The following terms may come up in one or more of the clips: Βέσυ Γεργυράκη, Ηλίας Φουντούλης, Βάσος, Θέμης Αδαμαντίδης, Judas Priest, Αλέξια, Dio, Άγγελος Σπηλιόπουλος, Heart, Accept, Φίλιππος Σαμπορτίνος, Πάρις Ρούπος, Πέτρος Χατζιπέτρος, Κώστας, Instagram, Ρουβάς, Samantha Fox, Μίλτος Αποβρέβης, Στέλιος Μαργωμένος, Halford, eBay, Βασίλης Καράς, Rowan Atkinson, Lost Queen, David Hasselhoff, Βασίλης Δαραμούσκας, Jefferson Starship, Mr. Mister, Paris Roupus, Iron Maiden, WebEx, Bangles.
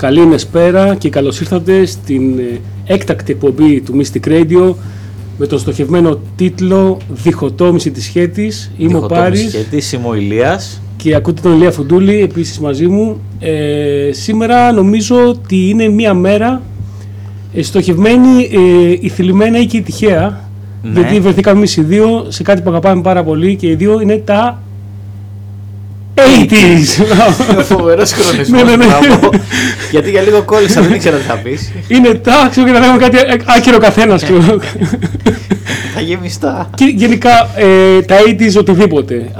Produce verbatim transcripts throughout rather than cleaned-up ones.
Καλή μεσπέρα και καλώς ήρθατε στην έκτακτη εκπομπή του Mystic Radio με τον στοχευμένο τίτλο «Διχοτόμηση της Χέτης». Είμαι ο Πάρης. Χέτης, είμαι ο Ηλίας. Και ακούτε τον Ηλία Φουντούλη επίσης μαζί μου. Ε, σήμερα νομίζω ότι είναι μία μέρα στοχευμένη, ε, η θυλημένα ή και η τυχαία. Ναι. Γιατί βρεθήκαμε εμείς οι δύο σε κάτι που αγαπάμε πάρα πολύ και οι δύο είναι τα... ογδόντα. Φοβερός χρονισμός. Γιατί για λίγο κόλλησα, δεν ήξερα τι θα πεις. Είναι τάξιο και να κάνουμε κάτι άκυρο καθένας. Θα γεμιστά. Και γενικά τα ογδόντα οτιδήποτε.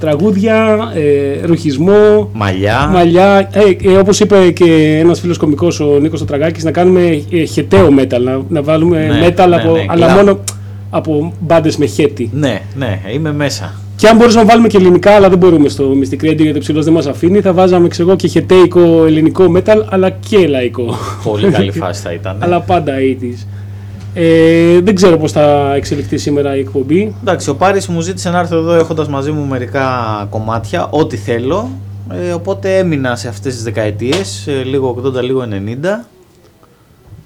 Τραγούδια, ρουχισμό, μαλλιά. Όπως είπε και ένας φίλος κωμικός, ο Νίκος Τραγάκης, να κάνουμε χεταίο metal. Να βάλουμε metal, αλλά μόνο από μπάντες με χέτη. Ναι, ναι, είμαι μέσα. Και αν μπορούσαμε να βάλουμε και ελληνικά, αλλά δεν μπορούμε στο Mystic Radio γιατί ο ψηλός δεν μας αφήνει, θα βάζαμε ξέρω, και χετέικο ελληνικό metal, αλλά και λαϊκό. Πολύ καλή φάση θα ήταν. Ναι. Αλλά πάντα ογδόντα. Ε, δεν ξέρω πώς θα εξελιχθεί σήμερα η εκπομπή. Εντάξει, ο Πάρης μου ζήτησε να έρθω εδώ έχοντας μαζί μου μερικά κομμάτια, ό,τι θέλω. Ε, οπότε έμεινα σε αυτές τις δεκαετίες, λίγο ογδόντα, λίγο ενενήντα.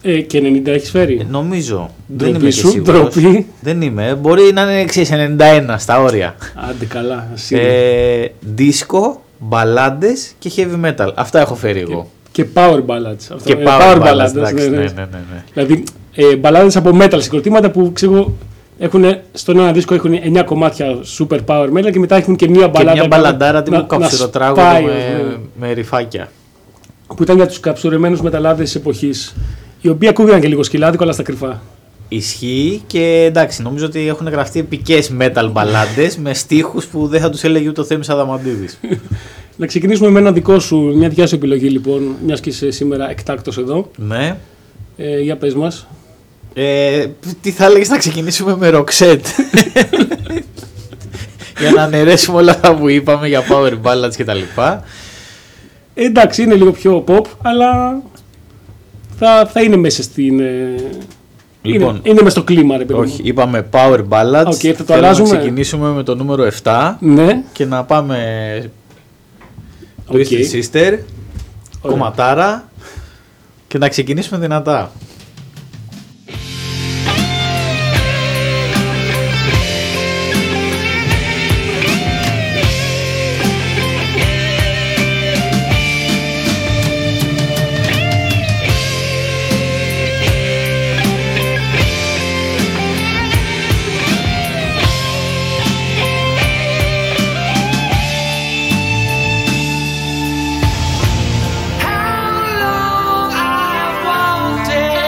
Ε, και ενενήντα έχεις φέρει. Ε, νομίζω. Ντροπή, δεν είμαι σου, σίγουρος. Δεν είμαι. Μπορεί να είναι εξής, ενενήντα ένα στα όρια. Άντε καλά. Ε, δίσκο, μπαλάντες και heavy metal. Αυτά έχω φέρει και, εγώ. Και power ballads. Αυτά, και power, power ballads. Εντάξει, ναι, ναι, ναι, ναι, ναι. Δηλαδή ε, μπαλάντες από metal συγκροτήματα που ξέρω... Έχουν, στον ένα δίσκο έχουν εννιά κομμάτια super power metal και μετά έχουν και μία μπαλάντα. Και μία μπαλαντάρα τύπου καψουροτράγουδο με, με ρυφάκια. Που ήταν για τους καψουρεμένους μεταλλάδες της εποχής. Η οποία κούβιναν και λίγο σκυλάδικο, αλλά στα κρυφά. Ισχύει και εντάξει, νομίζω ότι έχουν γραφτεί επικές metal μπαλάντες με στίχους που δεν θα τους έλεγε ούτε ο Θέμης Αδαμαντίδης. Να ξεκινήσουμε με ένα δικό σου, μια δικιά σου επιλογή λοιπόν, μιας και είσαι σήμερα εκτάκτος εδώ. Ναι. Ε, για πες μας. Ε, τι θα έλεγες να ξεκινήσουμε με Ροξέτ. Για να αναιρέσουμε όλα αυτά που είπαμε για power ballads κτλ. Ε, εντάξει, είναι λίγο πιο pop, αλλά... Θα, θα είναι μέσα στην. Λοιπόν, είναι, είναι μέσα στο κλίμα, ρε παιδί. Όχι, είπαμε power ballads. Okay, θα το αλλάζουμε. Να ξεκινήσουμε με το νούμερο επτά. Ναι. Και να πάμε. Okay. Twisted Sister. Ωραία. Κομματάρα. Και να ξεκινήσουμε δυνατά. How long I've wanted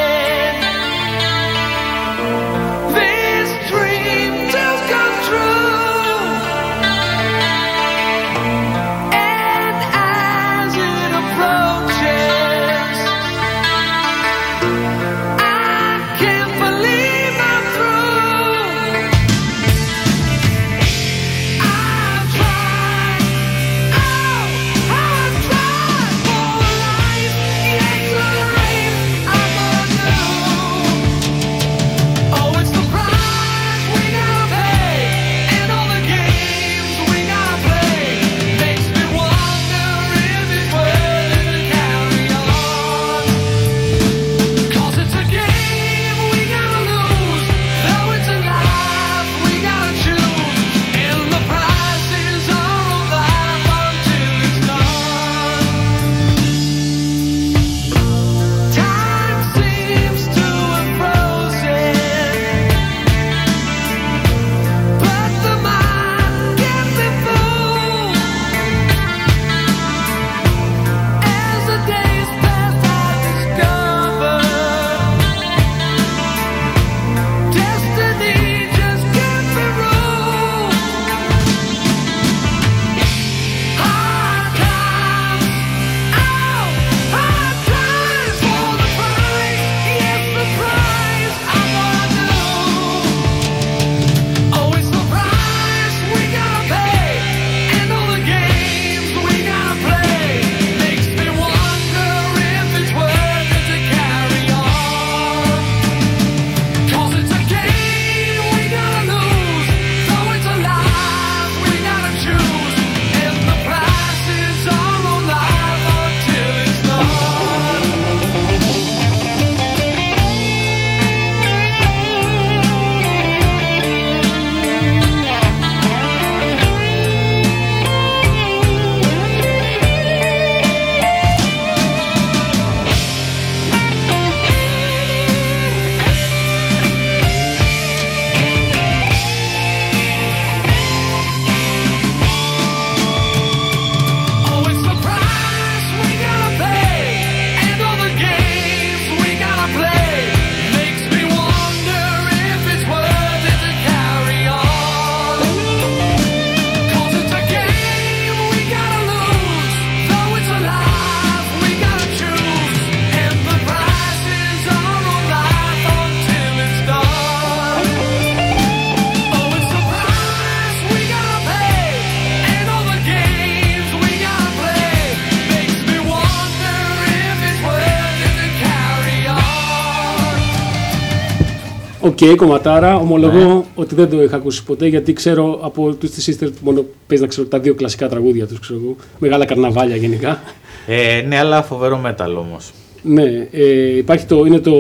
Οκ, okay, κομματάρα. Ομολογώ yeah. ότι δεν το είχα ακούσει ποτέ, γιατί ξέρω από τους Twisted Sister μόνο παίζει να ξέρω τα δύο κλασικά τραγούδια τους, ξέρω εγώ. Μεγάλα καρναβάλια γενικά. Ε, ναι, αλλά φοβερό μέταλλο όμως. Ναι, ε, υπάρχει το, είναι το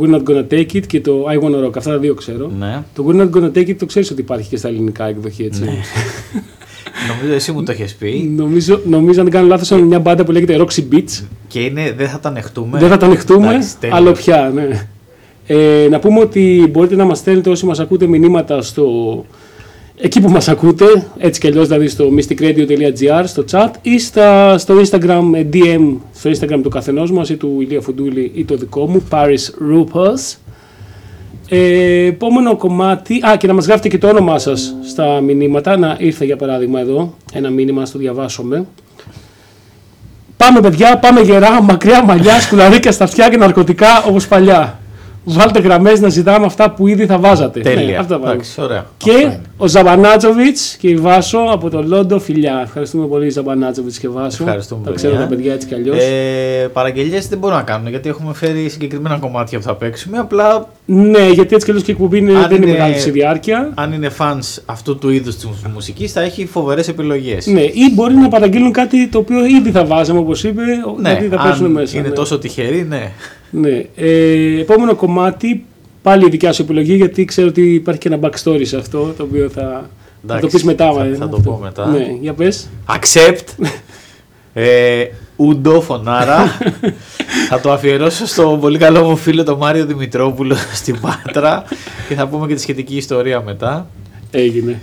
We're Not Gonna Take It και το I Wanna Rock, αυτά τα δύο ξέρω. Ναι. Το We're Not Gonna Take It το ξέρεις ότι υπάρχει και στα ελληνικά εκδοχή, έτσι. Ναι. Νομίζω εσύ μου το έχεις πει. Νομίζω, νομίζω αν δεν κάνω λάθος, είναι μια μπάντα που λέγεται Roxy Beach. Και είναι δεν θα τα ανεχτούμε. Δεν θα τα ανεχτούμε, άλλο πια, ναι. Ε, να πούμε ότι μπορείτε να μας στέλνετε όσοι μας ακούτε μηνύματα στο... εκεί που μας ακούτε, έτσι κι αλλιώς, δηλαδή στο mystic radio dot gr, στο chat ή στα, στο Instagram ντι εμ, στο Instagram του καθενός μας ή του Ηλία Φουντούλη ή το δικό μου, Paris Roupus. Ε, επόμενο κομμάτι, α, και να μας γράφετε και το όνομά σας στα μηνύματα, να ήρθε για παράδειγμα εδώ ένα μήνυμα, να το διαβάσουμε. Πάμε παιδιά, πάμε γερά, μακριά μαλλιά, σκουλαρίκια στα αυτιά και ναρκωτικά όπως παλιά. Βάλτε γραμμές να ζητάμε αυτά που ήδη θα βάζατε. Τέλεια. Ναι, αυτά τα Άξι, ωραία. Και okay. ο Ζαμπανάτσοβιτς και η Βάσο από το Λόντο, φιλιά. Ευχαριστούμε πολύ, Ζαμπανάτσοβιτς και Βάσο. Ευχαριστούμε πολύ. Τα ξέρω τα παιδιά έτσι κι αλλιώς. Ε, παραγγελίες δεν μπορούν να κάνουν, γιατί έχουμε φέρει συγκεκριμένα κομμάτια που θα παίξουμε. Απλά. Ναι, γιατί έτσι κι αλλιώς και η κουμπή είναι, δεν είναι, είναι μεγάλη στη διάρκεια. Αν είναι fans αυτού του είδους της μουσικής, θα έχει φοβερές επιλογές. Ναι, ή μπορεί να παραγγείλουν κάτι το οποίο ήδη θα βάζαμε, όπως είπε. Ναι, δηλαδή θα πέσουν μέσα. Είναι τόσο τυχεροί, ναι. Ναι. Ε, επόμενο κομμάτι, πάλι η δικιά σου επιλογή, γιατί ξέρω ότι υπάρχει και ένα backstory σε αυτό, το οποίο θα, εντάξει, θα το πεις μετά. Θα, θα το πω μετά. Ναι, για πες. Accept. ε, Ουντό φωνάρα. Θα το αφιερώσω στον πολύ καλό μου φίλο τον Μάριο Δημητρόπουλο στην Πάτρα και θα πούμε και τη σχετική ιστορία μετά. Έγινε.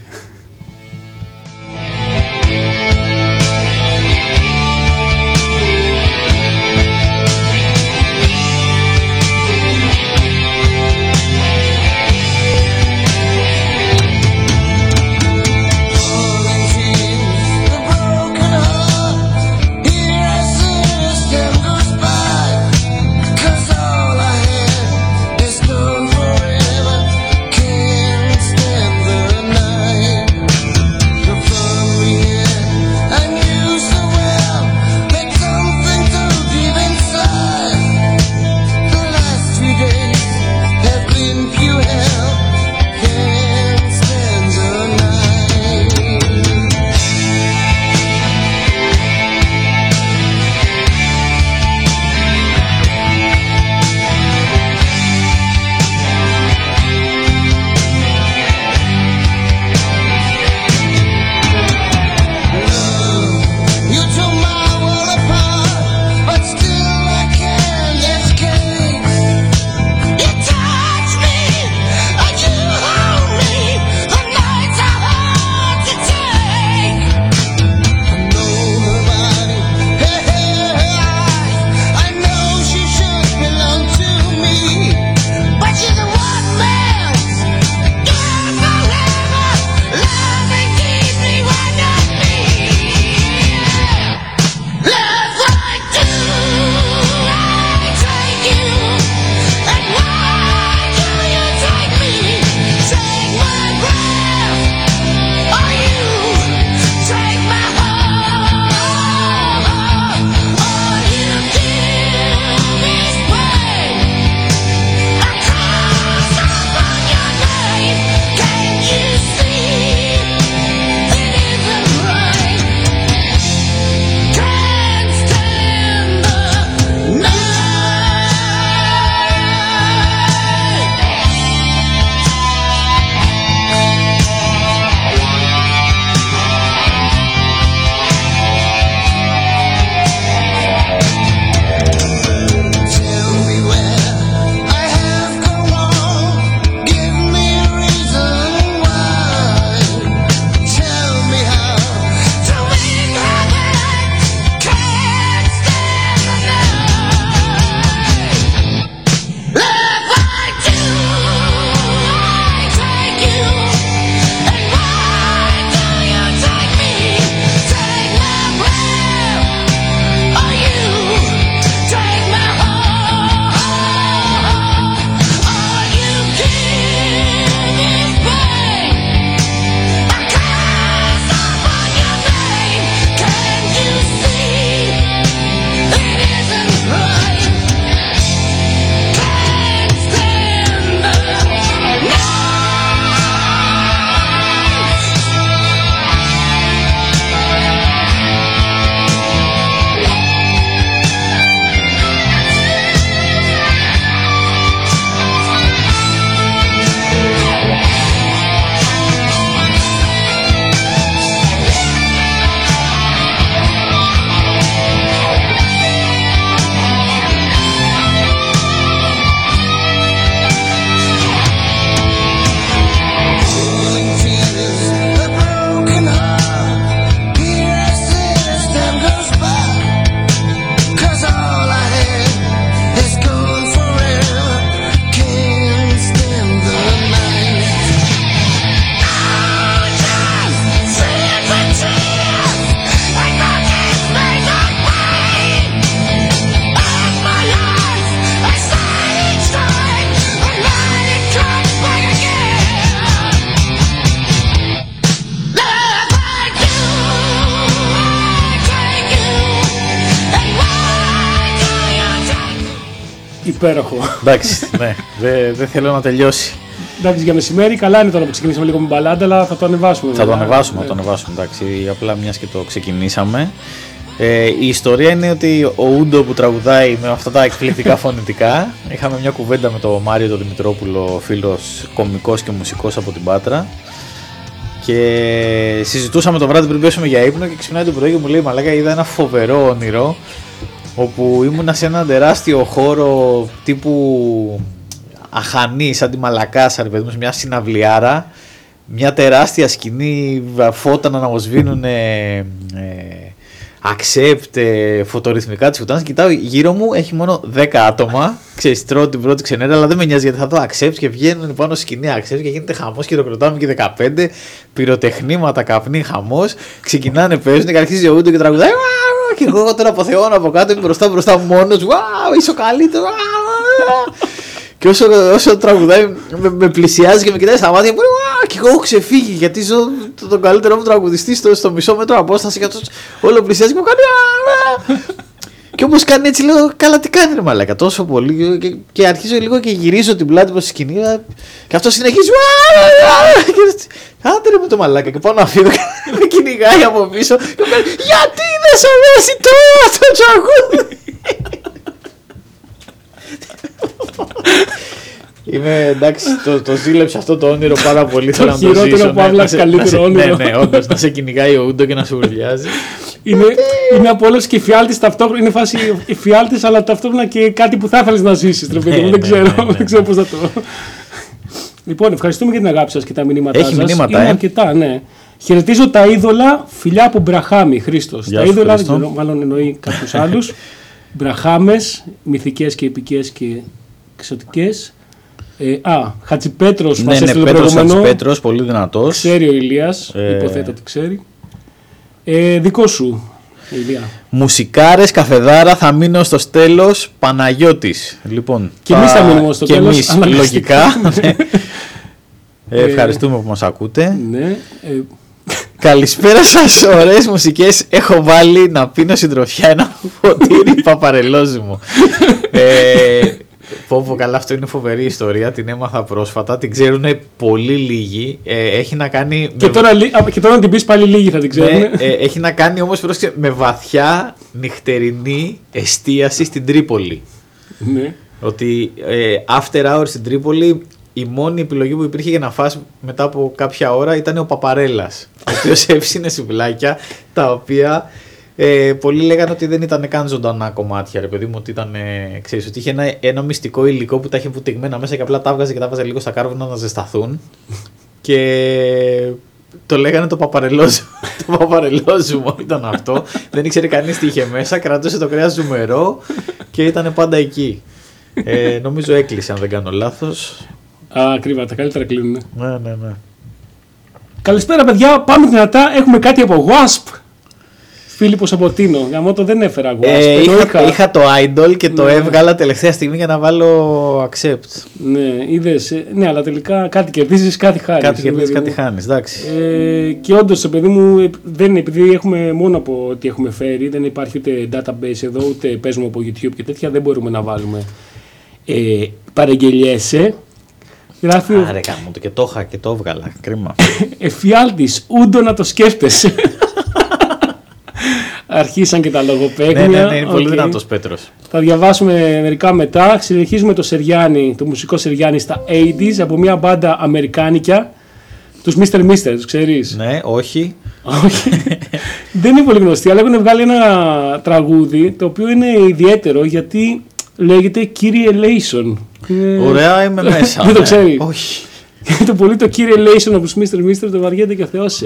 υπέροχο. Εντάξει, ναι, δεν δε θέλω να τελειώσει. Εντάξει, για μεσημέρι, καλά είναι τώρα που ξεκινήσαμε λίγο με μπαλάντα, αλλά θα το ανεβάσουμε. Θα το ανεβάσουμε, θα το ανεβάσουμε, εντάξει, απλά μιας και το ξεκινήσαμε. Ε, η ιστορία είναι ότι ο Ούντο που τραγουδάει με αυτά τα εκπληκτικά φωνητικά, είχαμε μια κουβέντα με τον Μάριο τον Δημητρόπουλο, φίλος κομικός και μουσικός από την Πάτρα. Και συζητούσαμε το βράδυ πριν πέσουμε για ύπνο και ξυπνάει το πρωί και μου λέει μαλάκα, είδα ένα φοβερό όνειρο όπου ήμουνα σε έναν τεράστιο χώρο τύπου αχανή, σαν τη Μαλακάσα, ρε παιδί μου, μια συναυλιάρα, μια τεράστια σκηνή, φώτα να αναγοσβήνουν ε, Accept, ε, φωτορυθμικά της κουτάνας. Κοιτάω γύρω μου, έχει μόνο δέκα άτομα. Ξέρεις, τρώω την πρώτη ξενέρα, αλλά δεν με νοιάζει γιατί θα το Accept και βγαίνουν πάνω σκηνή Accept και γίνεται χαμός και χειροκροτάμε και δεκαπέντε πυροτεχνήματα, καπνί, χαμός. Ξεκινάνε, παίζουν και αρχίζει ο Ούντο και τραγουδάει. Και εγώ τώρα αποθεώνω από κάτω και μπροστά μπροστά μόνος. Wow, είσαι ο καλύτερος. Και όσο, όσο τραγουδάει, με, με πλησιάζει και με κοιτάει στα μάτια μου. Και εγώ έχω ξεφύγει γιατί ζω τον το καλύτερό μου τραγουδιστή στο, στο μισό μέτρο απόσταση. Και το, όλο πλησιάζει και μου κάνει. Και όπως κάνει έτσι, λέω: καλά, τι κάνει, ρε μαλάκα, τόσο πολύ. Και, και αρχίζω λίγο και γυρίζω την πλάτη προς τη σκηνή. Και αυτό συνεχίζει. Άντε ρε με το μαλάκα. Και πάω να φύγω. Και με κυνηγάει από πίσω. Και μου λέει: γιατί δεν σ' αρέσει τώρα το τραγούδι. Είμαι εντάξει, το, το ζήλεψε αυτό το όνειρο πάρα πολύ. Το χειρότερο που άβλαξε, καλύτερο όνειρο. Ναι, ναι, όντως, να σε κυνηγάει ο Ούντο και να σου βουλιάζει. Είναι, είναι από όλος και εφιάλτης ταυτόχρονα. Είναι φάση εφιάλτης, αλλά ταυτόχρονα και κάτι που θα ήθελες να ζήσεις. Τροπή, ναι, δεν ξέρω, ναι, ναι, ναι. ξέρω πώς θα το. Λοιπόν, ευχαριστούμε για την αγάπη σας και τα μηνύματά σας. Έχει μηνύματα, ε? αρκετά, ναι. Χαιρετίζω τα είδωλα, φιλιά από Μπραχάμι, Χρήστος. Τα είδωλα, δεν ξέρω, μάλλον εννοεί κάποιους άλλους. Μπραχάμες, μυθικές και ιππικές και εξωτικές. Ε, α, Χατζιπέτρος, ναι, ναι, Πέτρος Χατζιπέτρος, πολύ δυνατός. Ξέρει ο Ηλίας, ε... υποθέτω ότι ξέρει. ε, Δικό σου, Ηλία. Μουσικάρες, καφεδάρα, θα μείνω στο τέλος, Παναγιώτης. Λοιπόν, και εμείς θα μείνουμε στο τέλος. Και εμείς, λογικά. Ναι. ε, Ευχαριστούμε που μας ακούτε. Ναι. ε... Καλησπέρα σας, ωραίες μουσικές. Έχω βάλει να πίνω συντροφιά ένα ποτήρι παπαρελόζιμο. ε, Πόπο, καλά, αυτό είναι φοβερή ιστορία. Την έμαθα πρόσφατα. Την ξέρουν πολύ λίγοι. Ε, έχει να κάνει. Και, με... τώρα, και τώρα να την πει πάλι λίγοι θα την ξέρουν. Ναι, ε, έχει να κάνει όμως με βαθιά νυχτερινή εστίαση στην Τρίπολη. Ναι. Ότι ε, after hours στην Τρίπολη η μόνη επιλογή που υπήρχε για να φας μετά από κάποια ώρα ήταν ο Παπαρέλας. Ο οποίος έψινε σουβλάκια τα οποία. Ε, πολλοί λέγανε ότι δεν ήταν καν ζωντανά κομμάτια, ρε παιδί μου, ότι ήταν, ε, ξέρεις, ότι είχε ένα, ένα μυστικό υλικό που τα είχε βουτυγμένα μέσα και απλά τα έβγαζε και τα βάζε λίγο στα κάρβουνα να ζεσταθούν και το λέγανε το παπαρελόζουμο, το παπαρελόζουμο ήταν αυτό, δεν ήξερε κανείς τι είχε μέσα, κρατούσε το κρέας ζουμερό και ήταν πάντα εκεί. Ε, νομίζω έκλεισε, αν δεν κάνω λάθος. Α, ακριβά, τα καλύτερα κλείνουν. Ναι, ναι, ναι. Καλησπέρα παιδιά, πάμε δυνατά, έχουμε κάτι από γουάσπ. Φίλιππο Σαμπορτίνο, γαμώ το δεν έφερα εγώ. Ε, είχα, είχα... είχα το Idol και το ναι. έβγαλα τελευταία στιγμή για να βάλω Accept. Ναι, είδες, ναι, αλλά τελικά κάτι κερδίζεις, κάτι χάνεις. Κάτι κερδίζεις, κάτι χάνεις, εντάξει. Ε, και όντως, το παιδί μου, δεν, επειδή έχουμε μόνο από ό,τι έχουμε φέρει, δεν υπάρχει ούτε database εδώ, ούτε παίζουμε από YouTube και τέτοια, δεν μπορούμε να βάλουμε. Ε, παραγγελιέσαι. Γράφει. Άρε, γαμώ το, και το είχα και το έβγαλα. Κρίμα. Εφιάλτης, ούντο να το σκέφτεσαι. Αρχίσαν και τα λογοπαίγνια. Ναι, ναι, ναι, είναι πολύ okay. δυνατός Πέτρος. Θα διαβάσουμε μερικά μετά. Συνεχίζουμε το Σεριάνι, το μουσικό Σεριάνι στα ογδόντα από μια μπάντα αμερικάνικα, τους μίστερ Mister, τους ξέρεις? Ναι, όχι. Δεν είναι πολύ γνωστή, αλλά έχουν βγάλει ένα τραγούδι το οποίο είναι ιδιαίτερο γιατί λέγεται Κύριε Λέισον. Ωραία, είμαι μέσα. Δεν το ξέρει. Όχι. Το πολύ το Κύριε Λέισον από τους μίστερ Mister το βαριέται και ο Θεός.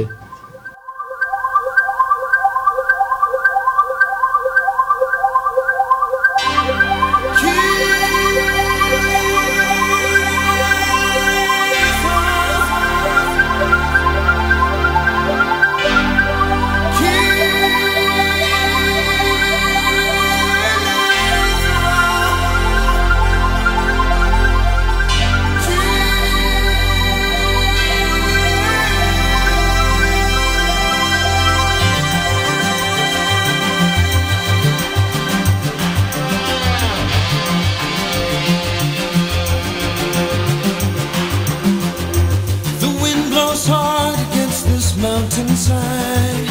sunshine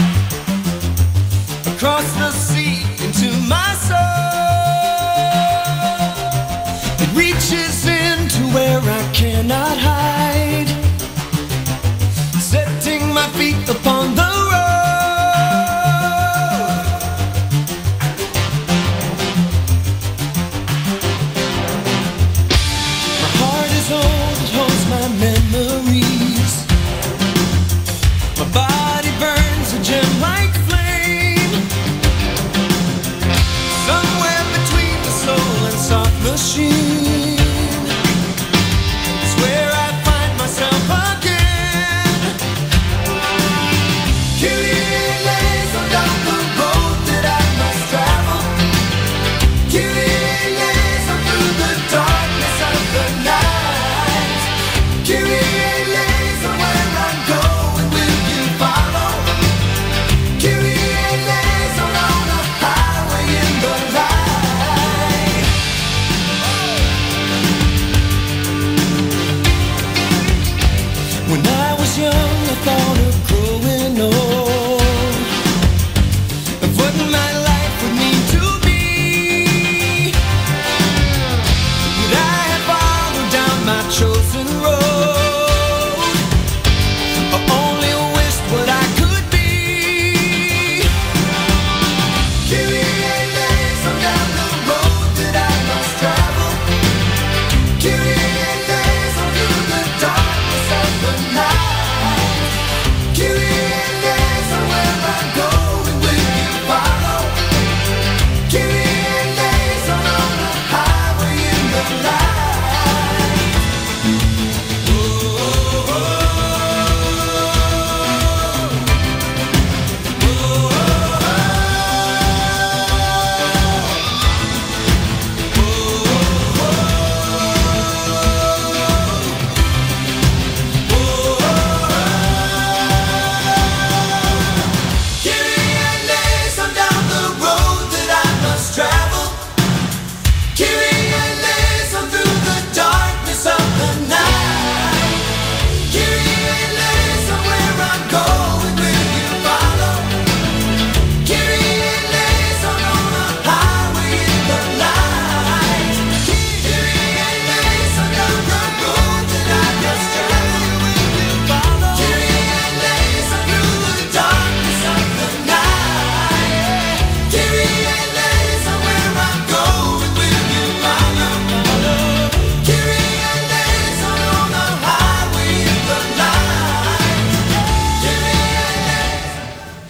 across the sea into my soul. It reaches into where I cannot hide, setting my feet upon the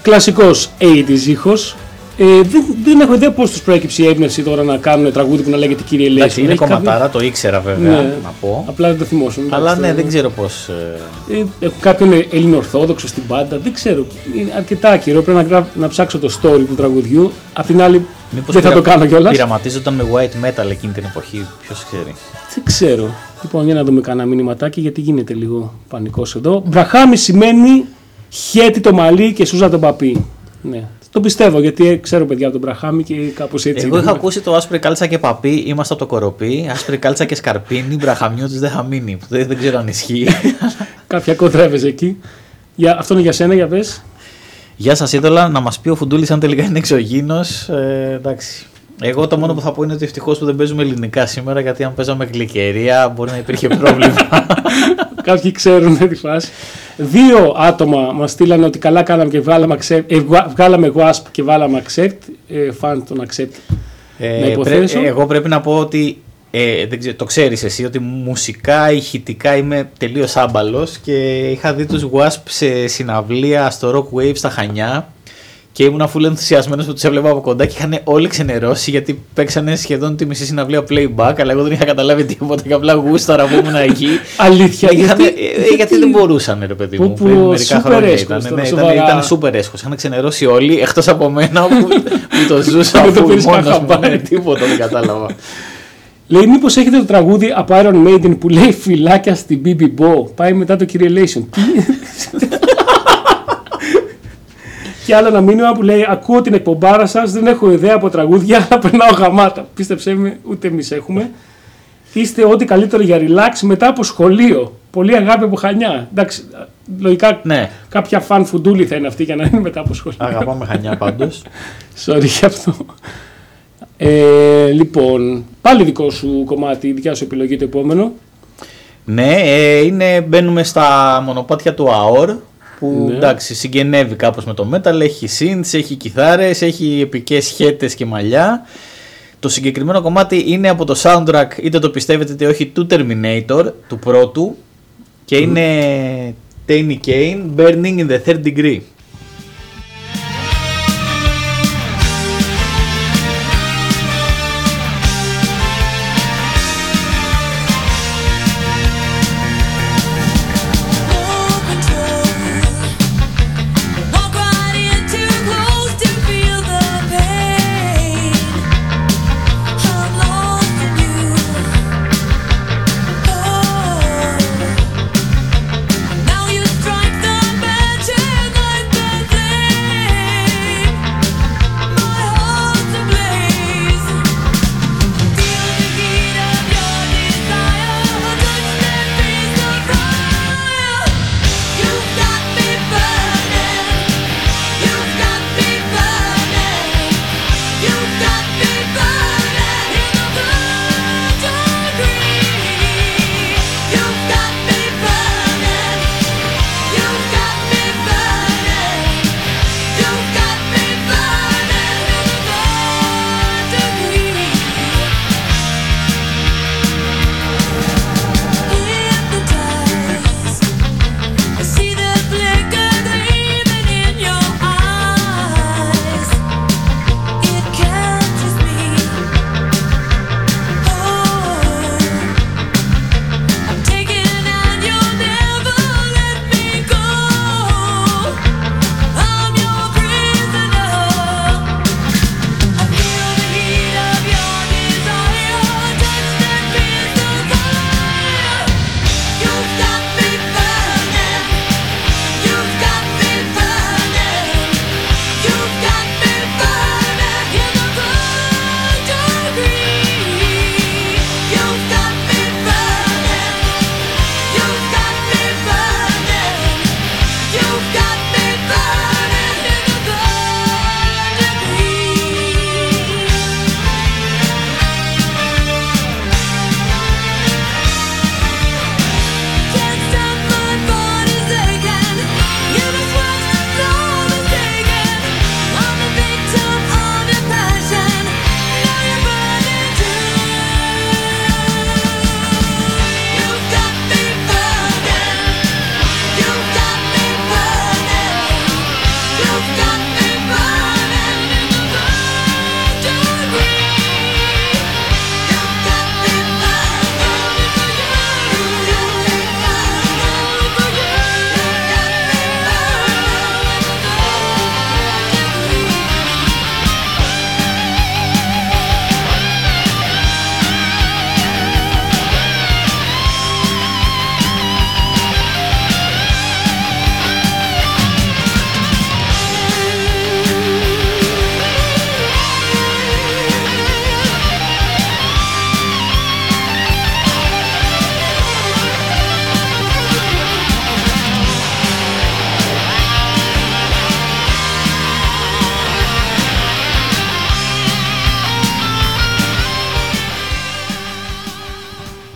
κλασικός ογδόντα ήχος. Ε, δεν, δεν έχω ιδέα πώς τους προέκυψε η έμπνευση τώρα να κάνουν τραγούδι που να λέγεται κύριε Λέη. Εντάξει, είναι κομματάρα, κάποιο... το ήξερα βέβαια ναι, να πω. Απλά δεν το θυμόσουν. Αλλά ναι, δεν ξέρω πώς. Ε, έχω κάποιον ελληνοορθόδοξο στην πάντα, δεν ξέρω. Είναι αρκετά άκυρο. Πρέπει να, να ψάξω το story του τραγουδιού. Απ' την άλλη, μήπως δεν θα πειρα... το κάνω κιόλας. Πειραματίζονταν με white metal εκείνη την εποχή, ποιος ξέρει. Δεν ξέρω. Λοιπόν, για να δούμε κανένα μηνυματάκι, γιατί γίνεται λίγο πανικός εδώ. Βραχάμι σημαίνει. Χέτη το μαλλί και σούζα τον παπί. Ναι. Το πιστεύω γιατί ξέρω παιδιά από τον Μπραχάμι και κάπως έτσι. Εγώ είχα είναι. ακούσει το άσπρη κάλτσα και παπί, είμαστε από το Κοροπή. Άσπρη κάλτσα και σκαρπίνι, Μπραχαμιώτης δεν θα μείνει. Δεν, δεν ξέρω αν ισχύει. Κάποια κοντρέβες εκεί. Για, αυτό είναι για σένα, για πες. Γεια σας, είδωλα. Να μας πει ο Φουντούλης αν τελικά είναι εξωγήινος. Ε, εντάξει. Εγώ το μόνο που θα πω είναι ότι ευτυχώς που δεν παίζουμε ελληνικά σήμερα, γιατί αν παίζαμε γλυκερία μπορεί να υπήρχε πρόβλημα. Κάποιοι ξέρουν τη φάση. Δύο άτομα μας στείλανε ότι καλά κάναμε και βάλαμε Accept, ε, βγάλαμε γουάσπ και βάλαμε Accept. Ε, φαν τον Accept. Ε, να υποθέσω. Πρέ, εγώ πρέπει να πω ότι ε, δεν ξέρω, το ξέρεις εσύ ότι μουσικά, ηχητικά είμαι τελείως άμπαλος και είχα δει τους γουάσπ σε συναυλία στο Rock Wave στα Χανιά. Και ήμουν αφού ενθουσιασμένος που τους έβλεπα από κοντά και είχαν όλοι ξενερώσει γιατί παίξανε σχεδόν τη μισή συναυλία playback. Αλλά εγώ δεν είχα καταλάβει τίποτα και απλά γούσταρα που ήμουν εκεί. Αλήθεια. Γιατί δεν μπορούσαν, ρε παιδί μου. Μερικά χρόνια ήταν. Ήταν super έσχος. Είχαν ξενερώσει όλοι εκτός από μένα που το ζούσα. Δεν το πήρε τίποτα, δεν κατάλαβα. Λέει, μήπως έχετε το τραγούδι από Iron Maiden που λέει φυλάκια στην μπι μπι Bo. Πάει μετά το Kirillation. Και άλλο ένα μήνυμα που λέει: ακούω την εκπομπάρα σας, δεν έχω ιδέα από τραγούδια, αλλά περνάω γαμάτα. Πίστεψέ με, ούτε εμείς έχουμε. Είστε ό,τι καλύτερο για relax μετά από σχολείο. Πολύ αγάπη από Χανιά. Εντάξει, λογικά ναι. Κάποια φαν Φουντούλη θα είναι αυτή για να είναι μετά από σχολείο. Αγαπάμε Χανιά πάντως. Sorry γι' αυτό. Ε, λοιπόν, πάλι δικό σου κομμάτι, δικιά σου επιλογή το επόμενο. Ναι, ε, είναι, μπαίνουμε στα μονοπάτια του έι έι αρ που ναι. Εντάξει, συγγενεύει κάπως με το metal, έχει synths, έχει κιθάρες, έχει επικές χέτες και μαλλιά. Το συγκεκριμένο κομμάτι είναι από το soundtrack, είτε το πιστεύετε είτε όχι, του Terminator, του πρώτου, και mm. είναι Tiny Kane, Burning in the Third Degree.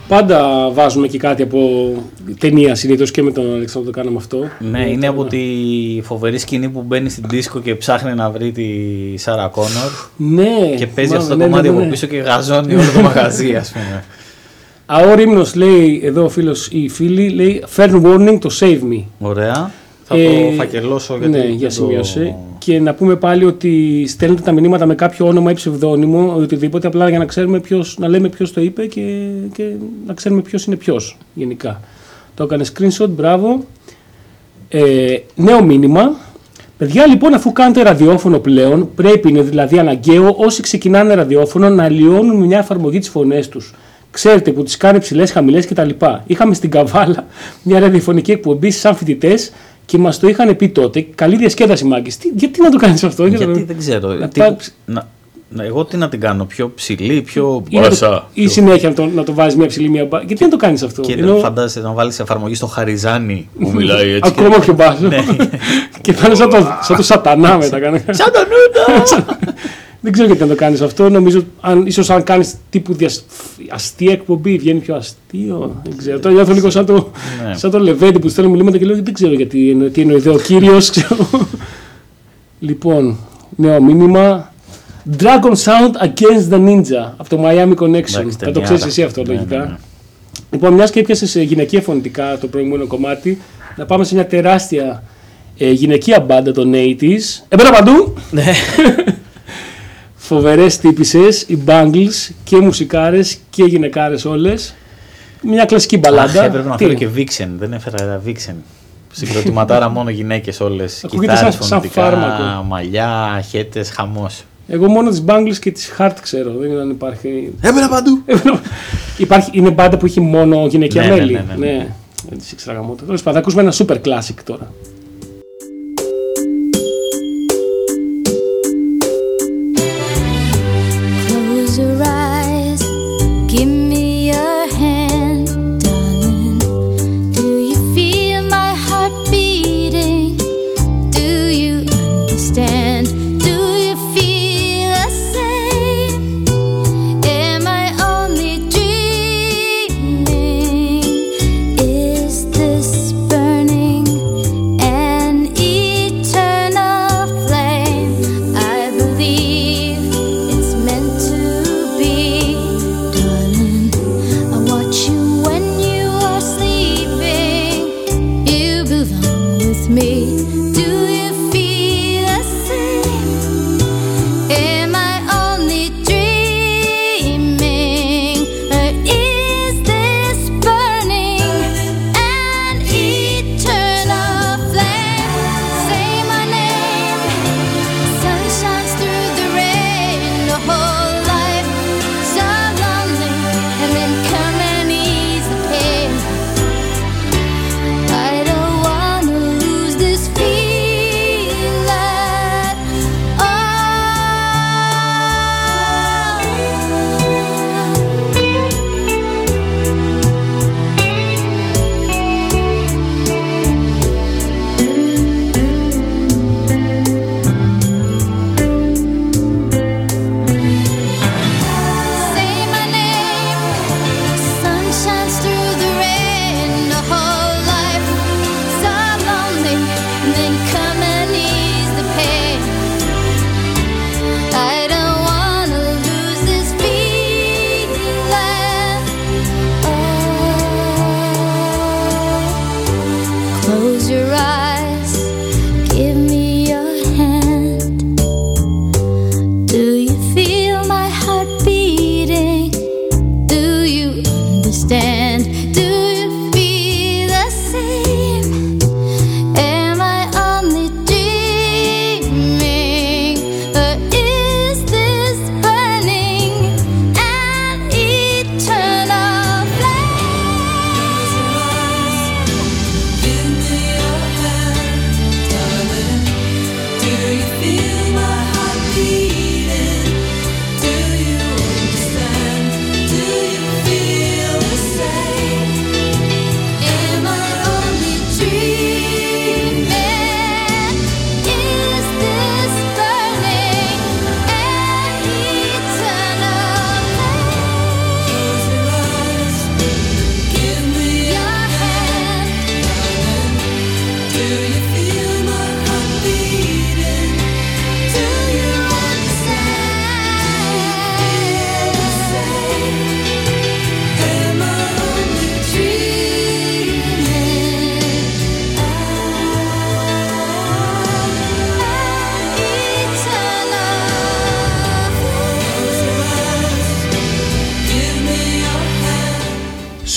Πάντα βάζουμε και κάτι από ταινία συνήθως και με τον Αλεξάνδρο το κάναμε αυτό. Ναι, είναι, είναι από τη φοβερή σκηνή που μπαίνει στην δίσκο και ψάχνει να βρει τη Σάρα Κόνορ. Ναι. Και παίζει μάλλον, αυτό το ναι, κομμάτι ναι, ναι, από πίσω και γαζώνει όλο το μαγαζί, ας πούμε. Αόρ ύμνος, λέει εδώ ο φίλος ή η φίλη, λέει Fair warning το save me. Ωραία. Θα ε, το φακελώσω γιατί. Ναι, για σημείωση. Το... Και να πούμε πάλι ότι στέλνετε τα μηνύματα με κάποιο όνομα ή ψευδόνυμο, οτιδήποτε, απλά για να ξέρουμε ποιος, να λέμε ποιος το είπε και, και να ξέρουμε ποιος είναι ποιος γενικά. Το έκανε screenshot, μπράβο. Ε, νέο μήνυμα. Παιδιά, λοιπόν, αφού κάνετε ραδιόφωνο πλέον, πρέπει, είναι δηλαδή αναγκαίο όσοι ξεκινάνε ραδιόφωνο να αλλοιώνουν μια εφαρμογή τις φωνές τους. Ξέρετε που τις κάνει ψηλές, χαμηλές κτλ. Είχαμε στην Καβάλα μια ραδιοφωνική εκπομπή σαν φοιτητές. Και μας το είχαν πει τότε, καλή διασκέδαση μάγκες. Τι, γιατί να το κάνεις αυτό, γιατί να... δεν ξέρω. Να... Τι... Να... Εγώ τι να την κάνω, πιο ψηλή, πιο μπάσα. Ή συνέχεια να το, να το βάζει μια ψηλή, μια μπάσα. Γιατί δεν το κάνει αυτό. Και ενώ... φαντάζεσαι να βάλει εφαρμογή στο Χαριζάνι που μιλάει έτσι. Ακόμα πιο μπάσα. Ναι. Και πάνε σαν το, σαν το σατανά μετά. Σαν το νούτα! Δεν ξέρω γιατί να το κάνει αυτό. Νομίζω αν, ίσως αν κάνει τύπου αστεία εκπομπή, βγαίνει πιο αστείο. Δεν ξέρω. Τώρα νιώθω λίγο σαν το, ναι. το Λεβέντι που στέλνω μιλήματα και λέω δεν ξέρω γιατί τι εννοείται ο κύριος. Λοιπόν, νέο μήνυμα. Dragon Sound Against the Ninja από το Miami Connection. Θα το ξέρεις εσύ αυτό, ναι, λογικά. Ναι, ναι. Λοιπόν, μιας και έπιασες σε γυναικεία φωνητικά το προηγούμενο κομμάτι, να πάμε σε μια τεράστια ε, γυναικεία μπάντα των ογδόντα. Εμπέρα παντού! Ναι. Φοβερές τύπισσες, οι Bangles και μουσικάρες και γυναικάρες όλες. Μια κλασική μπαλάντα. Αχ, έπρεπε να φέρω και Vixen, δεν έφερα Vixen. Συγκροτηματάρα μόνο γυναίκες όλες. Κιθάρες, φωνητικά, μαλλιά, χέτες, χαμός. Εγώ μόνο τις Bangles και τις Heart ξέρω, δεν είναι αν υπάρχει... Έπαινα παντού! Υπάρχει, είναι μπάντα που έχει μόνο γυναικεία ναι, μέλη. Ναι, ναι, ναι. ναι. Δεν τις ήξερα γαμώτα. Τώρα θα ακούσουμε ένα super classic τώρα.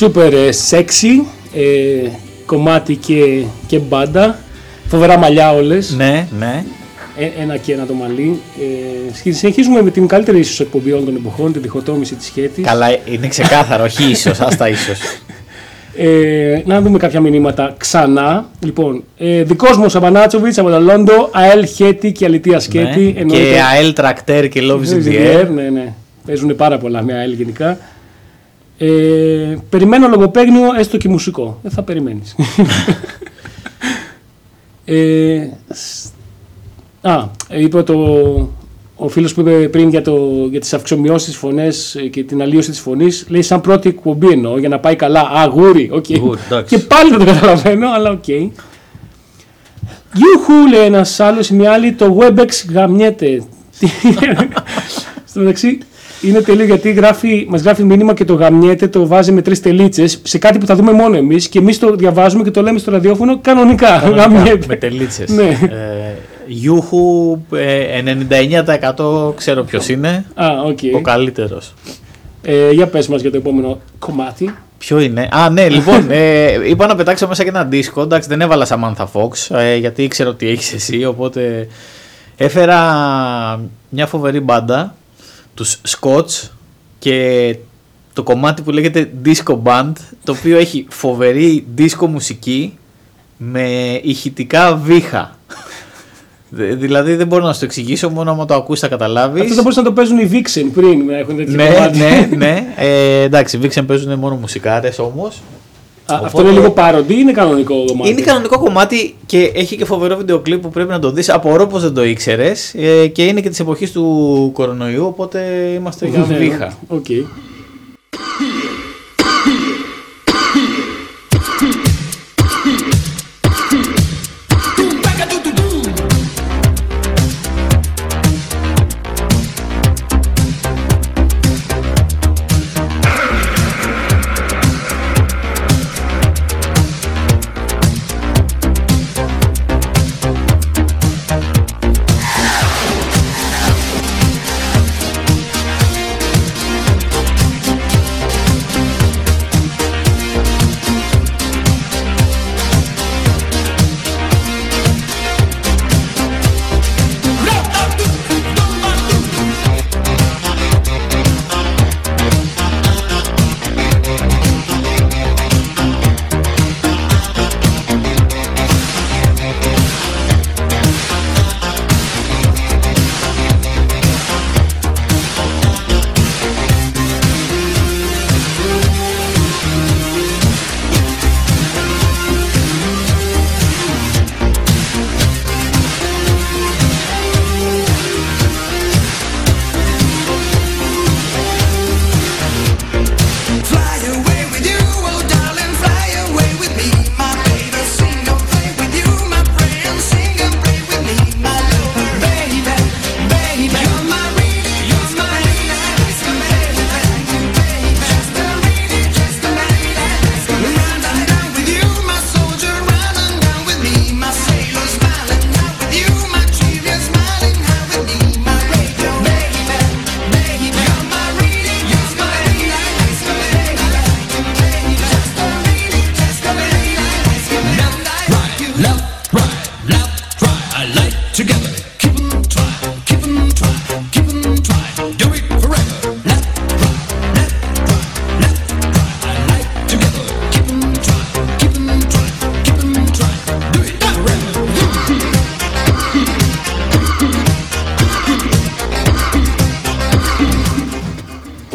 Super sexy, ε, κομμάτι και, και μπάντα, φοβερά μαλλιά όλες. Ναι, ναι. Ε, ένα και ένα το μαλλί. Ε, συνεχίζουμε με την καλύτερη ίσως εκπομπή όλων των εποχών, την διχοτόμηση της σχέτης. Καλά, είναι ξεκάθαρο, όχι ίσως, άστα ίσως. Ε, να δούμε κάποια μηνύματα ξανά. Λοιπόν, ε, δικός μου ο Ζαμπανάτσοβιτς από τα Λόντο, ΑΕΛ Χέτη και Αλητία Σκέτη. Ναι. Και ΑΕΛ Τρακτέρ και Love Zd R. Ναι, ναι. Παίζουν πάρα πολλά με ΑΕΛ γενικά. Ε, περιμένω λογοπαίγνιο, έστω και μουσικό. Δεν θα περιμένεις. ε, α, είπε το, ο φίλος που είπε πριν για, το, για τις αυξομοιώσεις της φωνές και την αλλίωση της φωνής, λέει σαν πρώτη εκπομπή εννοώ, για να πάει καλά. Α, γούρι, οκ. Okay. Και πάλι δεν το καταλαβαίνω, αλλά οκ. Okay. Γιούχου, λέει ένας άλλος ή μια άλλη, το WebEx γαμιέται. Στο μεταξύ... Είναι τελείω γιατί γράφει, μας γράφει μήνυμα και το γαμιέται, το βάζει με τρεις τελίτσες σε κάτι που θα δούμε μόνο εμείς και εμείς το διαβάζουμε και το λέμε στο ραδιόφωνο κανονικά. Γαμιέται. Με τελίτσες. Ναι. Ε, Γιούχου ε, ενενήντα εννέα τοις εκατό ξέρω ποιος είναι. Α, okay. Ο καλύτερος. Ε, για πες μας για το επόμενο κομμάτι. Ποιο είναι. Α, ναι, λοιπόν. ε, είπα να πετάξω μέσα και ένα disco. Εντάξει, δεν έβαλα Samantha Fox ε, γιατί ήξερα ότι έχεις εσύ. Οπότε έφερα μια φοβερή μπάντα. Τους Σκότς και το κομμάτι που λέγεται Disco Band, το οποίο έχει φοβερή disco μουσική με ηχητικά βήχα. Δηλαδή δεν μπορώ να σου το εξηγήσω, μόνο άμα το ακούσει θα καταλάβεις. Αυτό θα μπορούσαν να το παίζουν οι Vixen πριν να έχουν τέτοιο κομμάτι. Ναι, ναι, ναι. Ε, εντάξει, οι Vixen παίζουν μόνο μουσικάρες όμως. Οπότε... Αυτό είναι λίγο παροντή ή είναι κανονικό κομμάτι? Είναι κανονικό κομμάτι και έχει και φοβερό βίντεο κλιπ που πρέπει να το δεις. Απορώ πως δεν το ήξερες ε, και είναι και της εποχής του κορονοϊού, οπότε είμαστε για βήχα. Okay.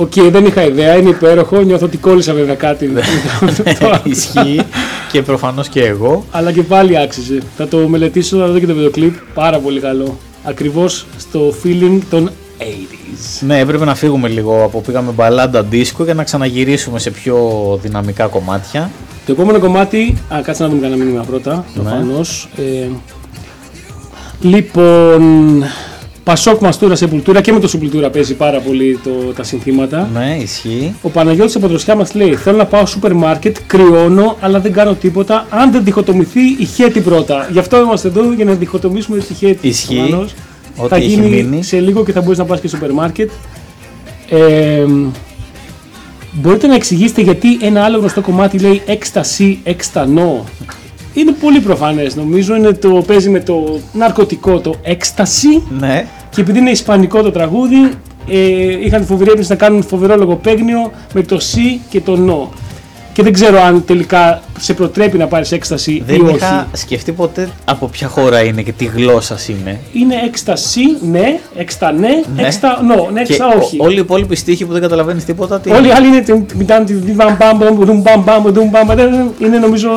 Και δεν είχα ιδέα, είναι υπέροχο. Νιώθω ότι κόλλησα βέβαια κάτι. Ισχύει και προφανώς και εγώ. Αλλά και πάλι άξιζε. Θα το μελετήσω, θα δω και το βίντεο κλιπ. Πάρα πολύ καλό. Ακριβώς στο feeling των ογδόντα. Ναι, έπρεπε να φύγουμε λίγο από πήγαμε μπαλάντα disco για να ξαναγυρίσουμε σε πιο δυναμικά κομμάτια. Το επόμενο κομμάτι. Α, κάτσε να δούμε κανένα μήνυμα πρώτα. Προφανώς. Λοιπόν. Πασόκ μας τούρα σε πουλτούρα και με το σουπλτούρα παίζει πάρα πολύ το, τα συνθήματα. Ναι, ισχύει. Ο Παναγιώτης από Δροσιά μας λέει: θέλω να πάω σούπερ μάρκετ, κρυώνω, αλλά δεν κάνω τίποτα. Αν δεν διχοτομηθεί η Χέτη πρώτα. Γι' αυτό είμαστε εδώ για να διχοτομήσουμε τη Χέτη. Ισχύει. Ό,τι θα γίνει μείνει σε λίγο και θα μπορείς να πας και σούπερ μάρκετ. Ε, μπορείτε να εξηγήσετε γιατί ένα άλλο γνωστό κομμάτι λέει Ecstasy, Extano. Είναι πολύ προφανές νομίζω, είναι το, παίζει με το ναρκωτικό, το Ecstasy, ναι. Και επειδή είναι ισπανικό το τραγούδι, ε, είχαν τη φοβερή έπνιση να κάνουν φοβερό λογοπαίγνιο με το C και το NO. και δεν ξέρω αν τελικά σε προτρέπει να πάρεις έκσταση δεν ή όχι. Δεν είχα σκεφτεί ποτέ από ποια χώρα είναι και τι γλώσσα είναι. Είναι έκσταση, ναι, έξτα ναι, έξτα ναι, έξτα όχι. Όλοι οι υπόλοιποι στίχοι που δεν καταλαβαίνεις τίποτα. Όλοι οι άλλοι είναι μητάνε τη είναι νομίζω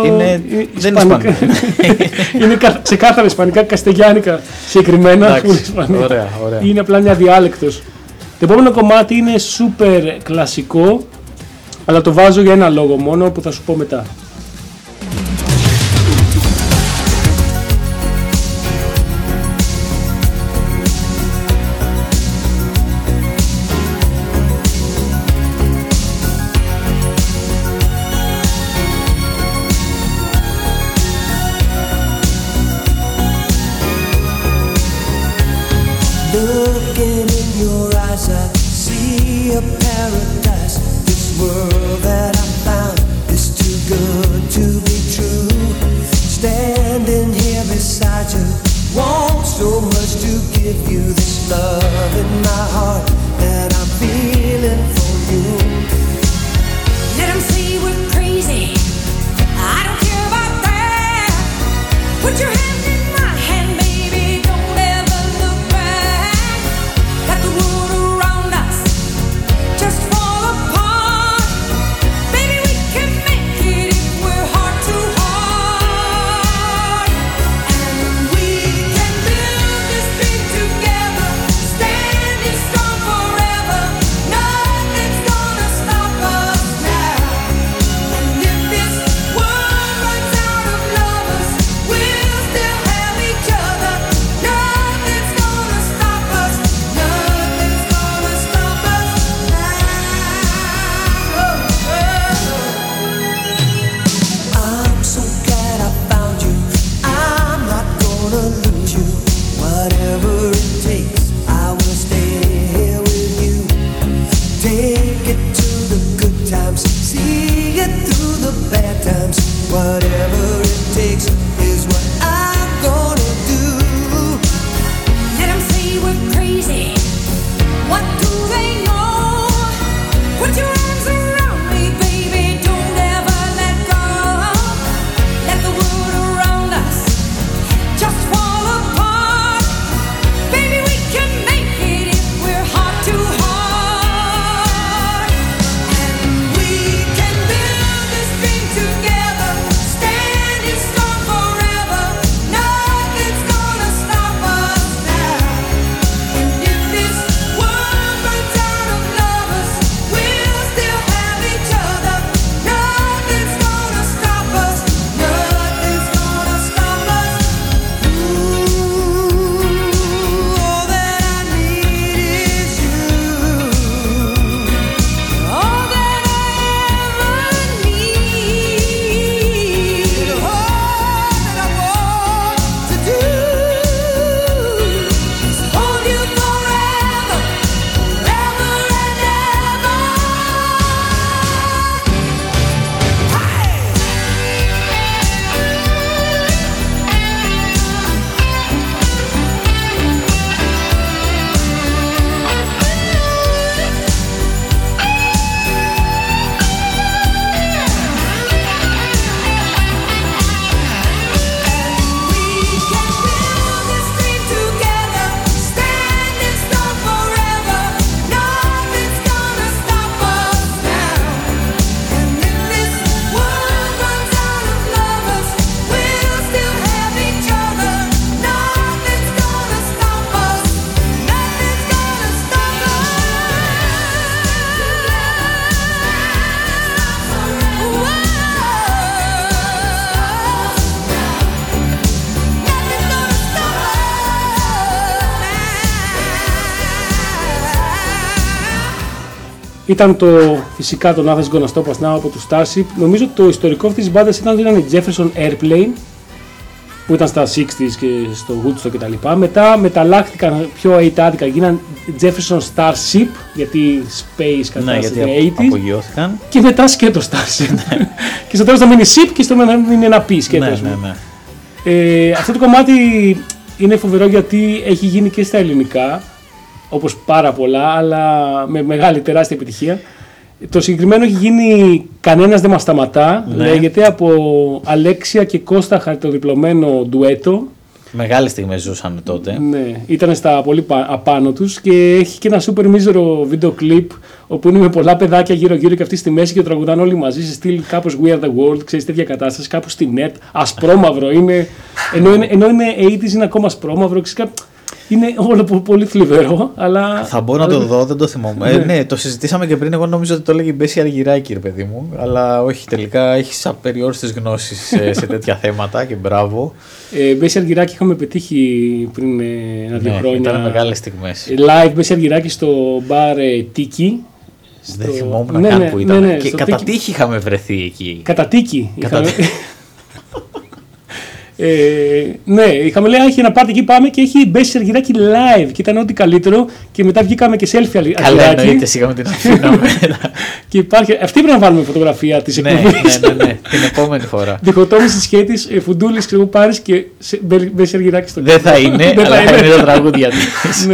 ισπανικά. Είναι ξεκάθαρα ισπανικά, καστεγιάνικα συγκεκριμένα. Είναι απλά μια διάλεκτος. Το επόμενο κομμάτι είναι σούπερ κλασικό, αλλά το βάζω για ένα λόγο μόνο που θα σου πω μετά. Ήταν το φυσικά το Nothing's Gonna Stop Us Now από το Starship. Νομίζω το ιστορικό αυτής της μπάντας ήταν ότι ήταν η Jefferson Airplane που ήταν στα εξήντα και στο Woodstock κτλ. Μετά μεταλλάχθηκαν πιο ογδόντα άδικα, γίναν Jefferson Starship γιατί Space κατάσταση ογδόντα. Και μετά σκέτο Starship. Και στο τέλος θα μείνει Ship και στο μέλλον είναι ένα P σκέτος. Ναι, ναι, ναι. Ε, αυτό το κομμάτι είναι φοβερό γιατί έχει γίνει και στα ελληνικά. Όπως πάρα πολλά, αλλά με μεγάλη τεράστια επιτυχία. Το συγκεκριμένο έχει γίνει Κανένας δεν μας σταματά, ναι. Λέγεται από Αλέξια και Κώστα χαρτοδιπλωμένο ντουέτο. Μεγάλες στιγμές ζούσαμε τότε. Ναι, ήταν στα πολύ απάνω τους και έχει και ένα σούπερ μίζερο βίντεο κλιπ όπου είναι με πολλά παιδάκια γύρω-γύρω και αυτή στη μέση και τραγουδάνε όλοι μαζί σε στυλ κάπως We Are The World, ξέρεις, τέτοια κατάσταση, κάπου στη net, ασπρόμαυρο είναι, ενώ είναι, ενώ είναι ογδόντα είναι ακόμα ασπρόμαυρο, ξέρεις, είναι όλο πολύ θλιβερό, αλλά... Θα μπορώ να το δω, δεν το θυμάμαι. Ναι. Ε, ναι, το συζητήσαμε και πριν, εγώ νομίζω ότι το λέγει Βέσυ Γεργυράκη, ρε παιδί μου, αλλά όχι, τελικά έχεις απεριόριστες γνώσεις σε, σε τέτοια θέματα και μπράβο. Ε, Βέσυ Γεργυράκη είχαμε πετύχει πριν ένα δύο ναι, χρόνια. Ήταν μεγάλες στιγμές. Live Βέσυ Γεργυράκη στο μπαρ ε, Τίκι. Στο... Δεν θυμόμουν ναι, καν ναι, που ήταν. Ναι, ναι, και κατά τύχη τίκι... είχαμε βρεθεί εκεί. Κατά τύχη. Ε, ναι, είχαμε λέει, έχει ένα πάρτι εκεί πάμε και έχει Βέσυ Γεργυράκη live και ήταν ό,τι καλύτερο και μετά βγήκαμε και selfie Γεργυράκη. Καλά εννοείται, σίγαμε την Αθήνα μέρα. Και υπάρχει, αυτή πρέπει να βάλουμε φωτογραφία της εκπομπής. Ναι, ναι, ναι, την επόμενη φορά. Διχοτόμηση σχέτης, Φουντούλης, ξέρω, Πάρης και Βέσυ Γεργυράκη στο κέντρο. Δεν θα είναι, αλλά θα είναι το τραγούδια της.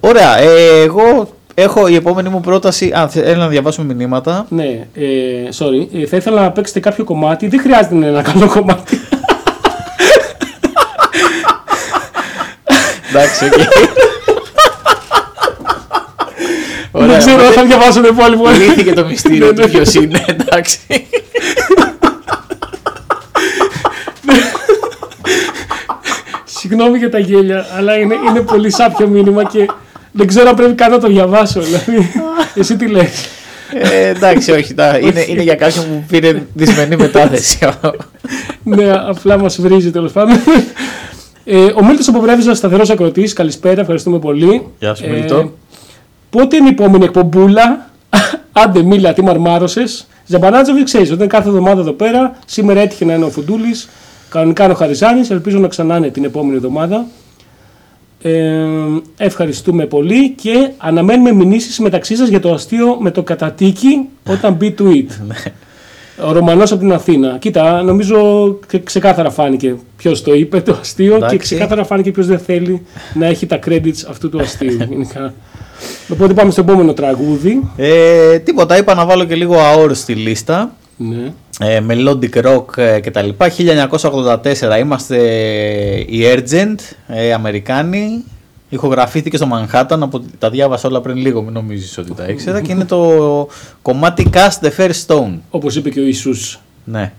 Ωραία, εγώ... Έχω η επόμενη μου πρόταση. Αν θέλω να διαβάσουμε μηνύματα. Ναι, ε, sorry. Ε, θα ήθελα να παίξετε κάποιο κομμάτι. Δεν χρειάζεται να είναι ένα καλό κομμάτι. Εντάξει, οκ. Δεν ξέρω, θα διαβάσω το υπόλοιπο. Λύθηκε το μυστήριο του ποιος είναι, εντάξει. Συγγνώμη για τα γέλια, αλλά είναι, είναι πολύ σάπιο μήνυμα και... Δεν ξέρω αν πρέπει καν να το διαβάσω, δηλαδή. Εσύ τι λες? Ε, εντάξει, όχι. Να, είναι, είναι για κάποιον που πήρε δυσμενή μετάθεση. Ναι, απλά μας βρίζει τέλος πάντων. Ε, ο Μίλτος Αποβρέβης, ο σταθερός ακροτής. Καλησπέρα, ευχαριστούμε πολύ. Γεια σου, Μίλτο. Ε, πότε είναι η επόμενη εκπομπούλα? Άντε, Μίλα, τι μαρμάρωσες. Ζαμπανάτσοβιτς, ξέρεις, όταν κάθε εβδομάδα εδώ πέρα. Σήμερα έτυχε να είναι ο Φουντούλης. Κανονικά είναι ο Χαριζάνης. Ελπίζω να ξανά είναι την επόμενη εβδομάδα. Ε, ευχαριστούμε πολύ και αναμένουμε μηνύσεις μεταξύ σας για το αστείο με το κατατίκι όταν μπει to it. Ο Ρωμανός από την Αθήνα. Κοίτα, νομίζω ξεκάθαρα φάνηκε ποιος το είπε το αστείο. Εντάξει. Και ξεκάθαρα φάνηκε ποιος δεν θέλει να έχει τα credits αυτού του αστείου. Οπότε πάμε στο επόμενο τραγούδι. Ε, τίποτα, είπα να βάλω και λίγο αόρ στη λίστα. Ναι. Ε, melodic rock ε, και τα λοιπά. χίλια εννιακόσια ογδόντα τέσσερα είμαστε οι Urgent, ε, Αμερικάνοι. Ηχογραφήθηκε στο Manhattan, από, τα διάβασα όλα πριν λίγο, μην νομίζεις ότι τα ήξερα. Και είναι το κομμάτι Cast the First Stone. Όπως είπε και ο Ιησούς. Ναι.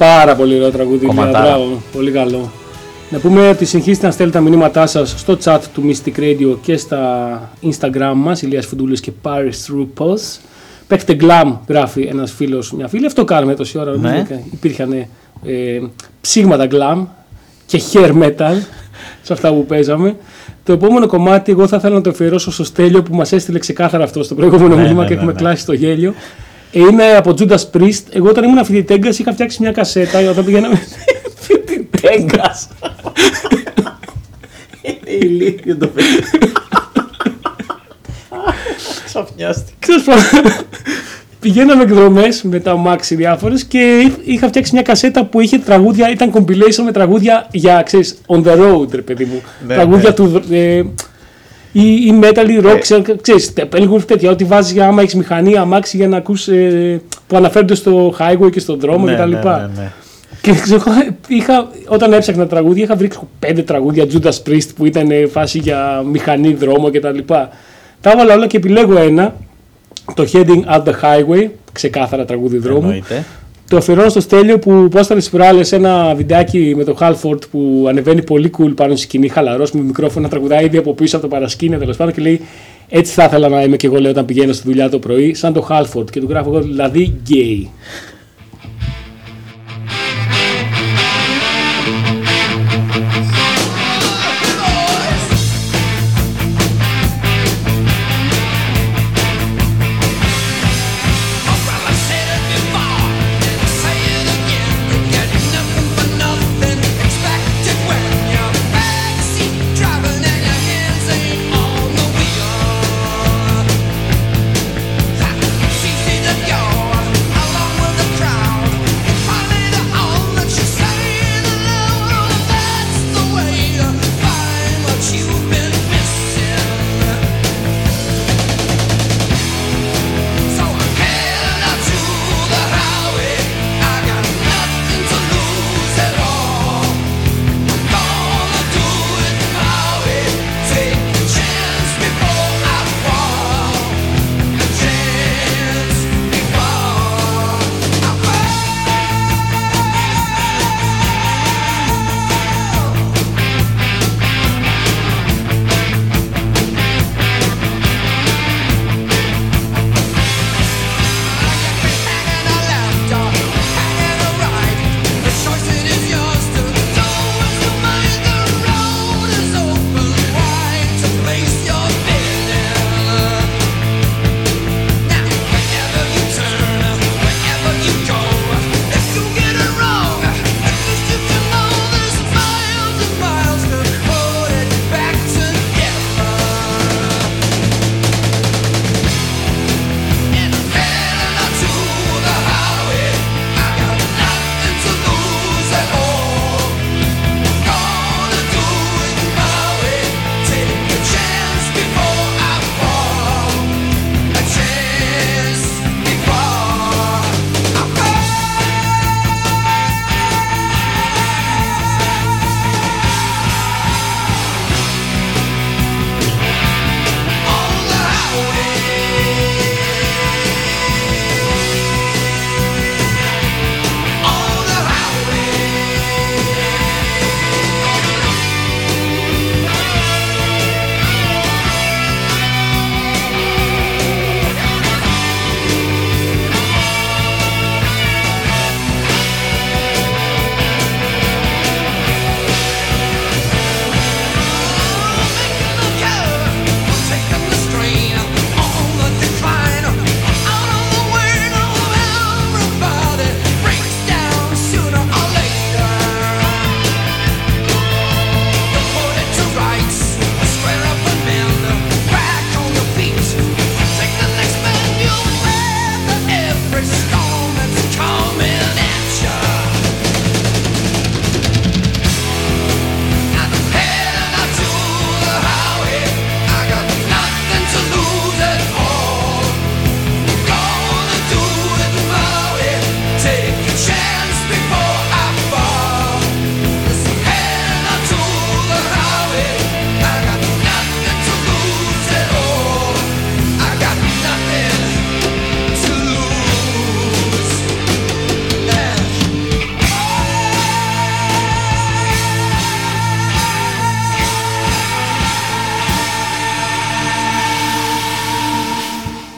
Πάρα πολύ ωραίο τραγούδι, μπράβο, πολύ καλό. Να πούμε ότι συνεχίζετε να στέλνετε τα μηνύματά σας στο chat του Mystic Radio και στα Instagram μας, Ηλίας Φουντούλης και Paris Roupus. Παίχτε glam, γράφει ένας φίλος, μια φίλη. Αυτό κάνουμε τόση ώρα. Ναι. Υπήρχαν ε, ψήγματα glam και hair metal σε αυτά που παίζαμε. Το επόμενο κομμάτι εγώ θα ήθελα να το αφιερώσω στο Στέλιο που μας έστειλε ξεκάθαρα αυτό στο προηγούμενο ναι, μήνυμα ναι, και ναι, έχουμε ναι. κλάσει στο γέλιο. Είναι από Judas Priest. Εγώ όταν ήμουν φοιτητέγκας είχα φτιάξει μια κασέτα όταν πηγαίναμε. Φοιτητέγκας. Είναι ηλίθιο το παιδί. Ξαφνιάστηκα. Πηγαίναμε εκδρομές με τα αμάξι διάφορες και είχα φτιάξει μια κασέτα που είχε τραγούδια, ήταν compilation με τραγούδια για, ξέρεις, on the road, ρε παιδί μου. Ναι, τραγούδια ναι. του... Ε, ή, ή metal, ή rock, yeah. ξέρεις, τεπέλγουν τέτοια, ό,τι βάζεις για άμα έχεις μηχανή, αμάξι για να ακούς ε, που αναφέρονται στο highway και στον δρόμο κτλ. Ναι, και, ναι, ναι, ναι. και ξέρω, είχα, όταν έψαχνα τραγούδια, είχα βρει πέντε τραγούδια Judas Priest που ήταν ε, φάση για μηχανή, δρόμο κτλ. Τα, τα έβαλα όλα και επιλέγω ένα, το Heading at the Highway, ξεκάθαρα τραγούδι δρόμου. Εννοείται. Το αφιερώνω στο Στέλιο που πόσταρε στις προάλλες ένα βιντεάκι με το Halford που ανεβαίνει πολύ cool πάνω στη σκηνή, χαλαρός με μικρόφωνα, τραγουδάει ήδη από πίσω από το παρασκήνιο τέλος πάντων και λέει έτσι θα ήθελα να είμαι και εγώ λέω όταν πηγαίνω στη δουλειά το πρωί, σαν το Halford και του γράφω εγώ δηλαδή γκέι. All over the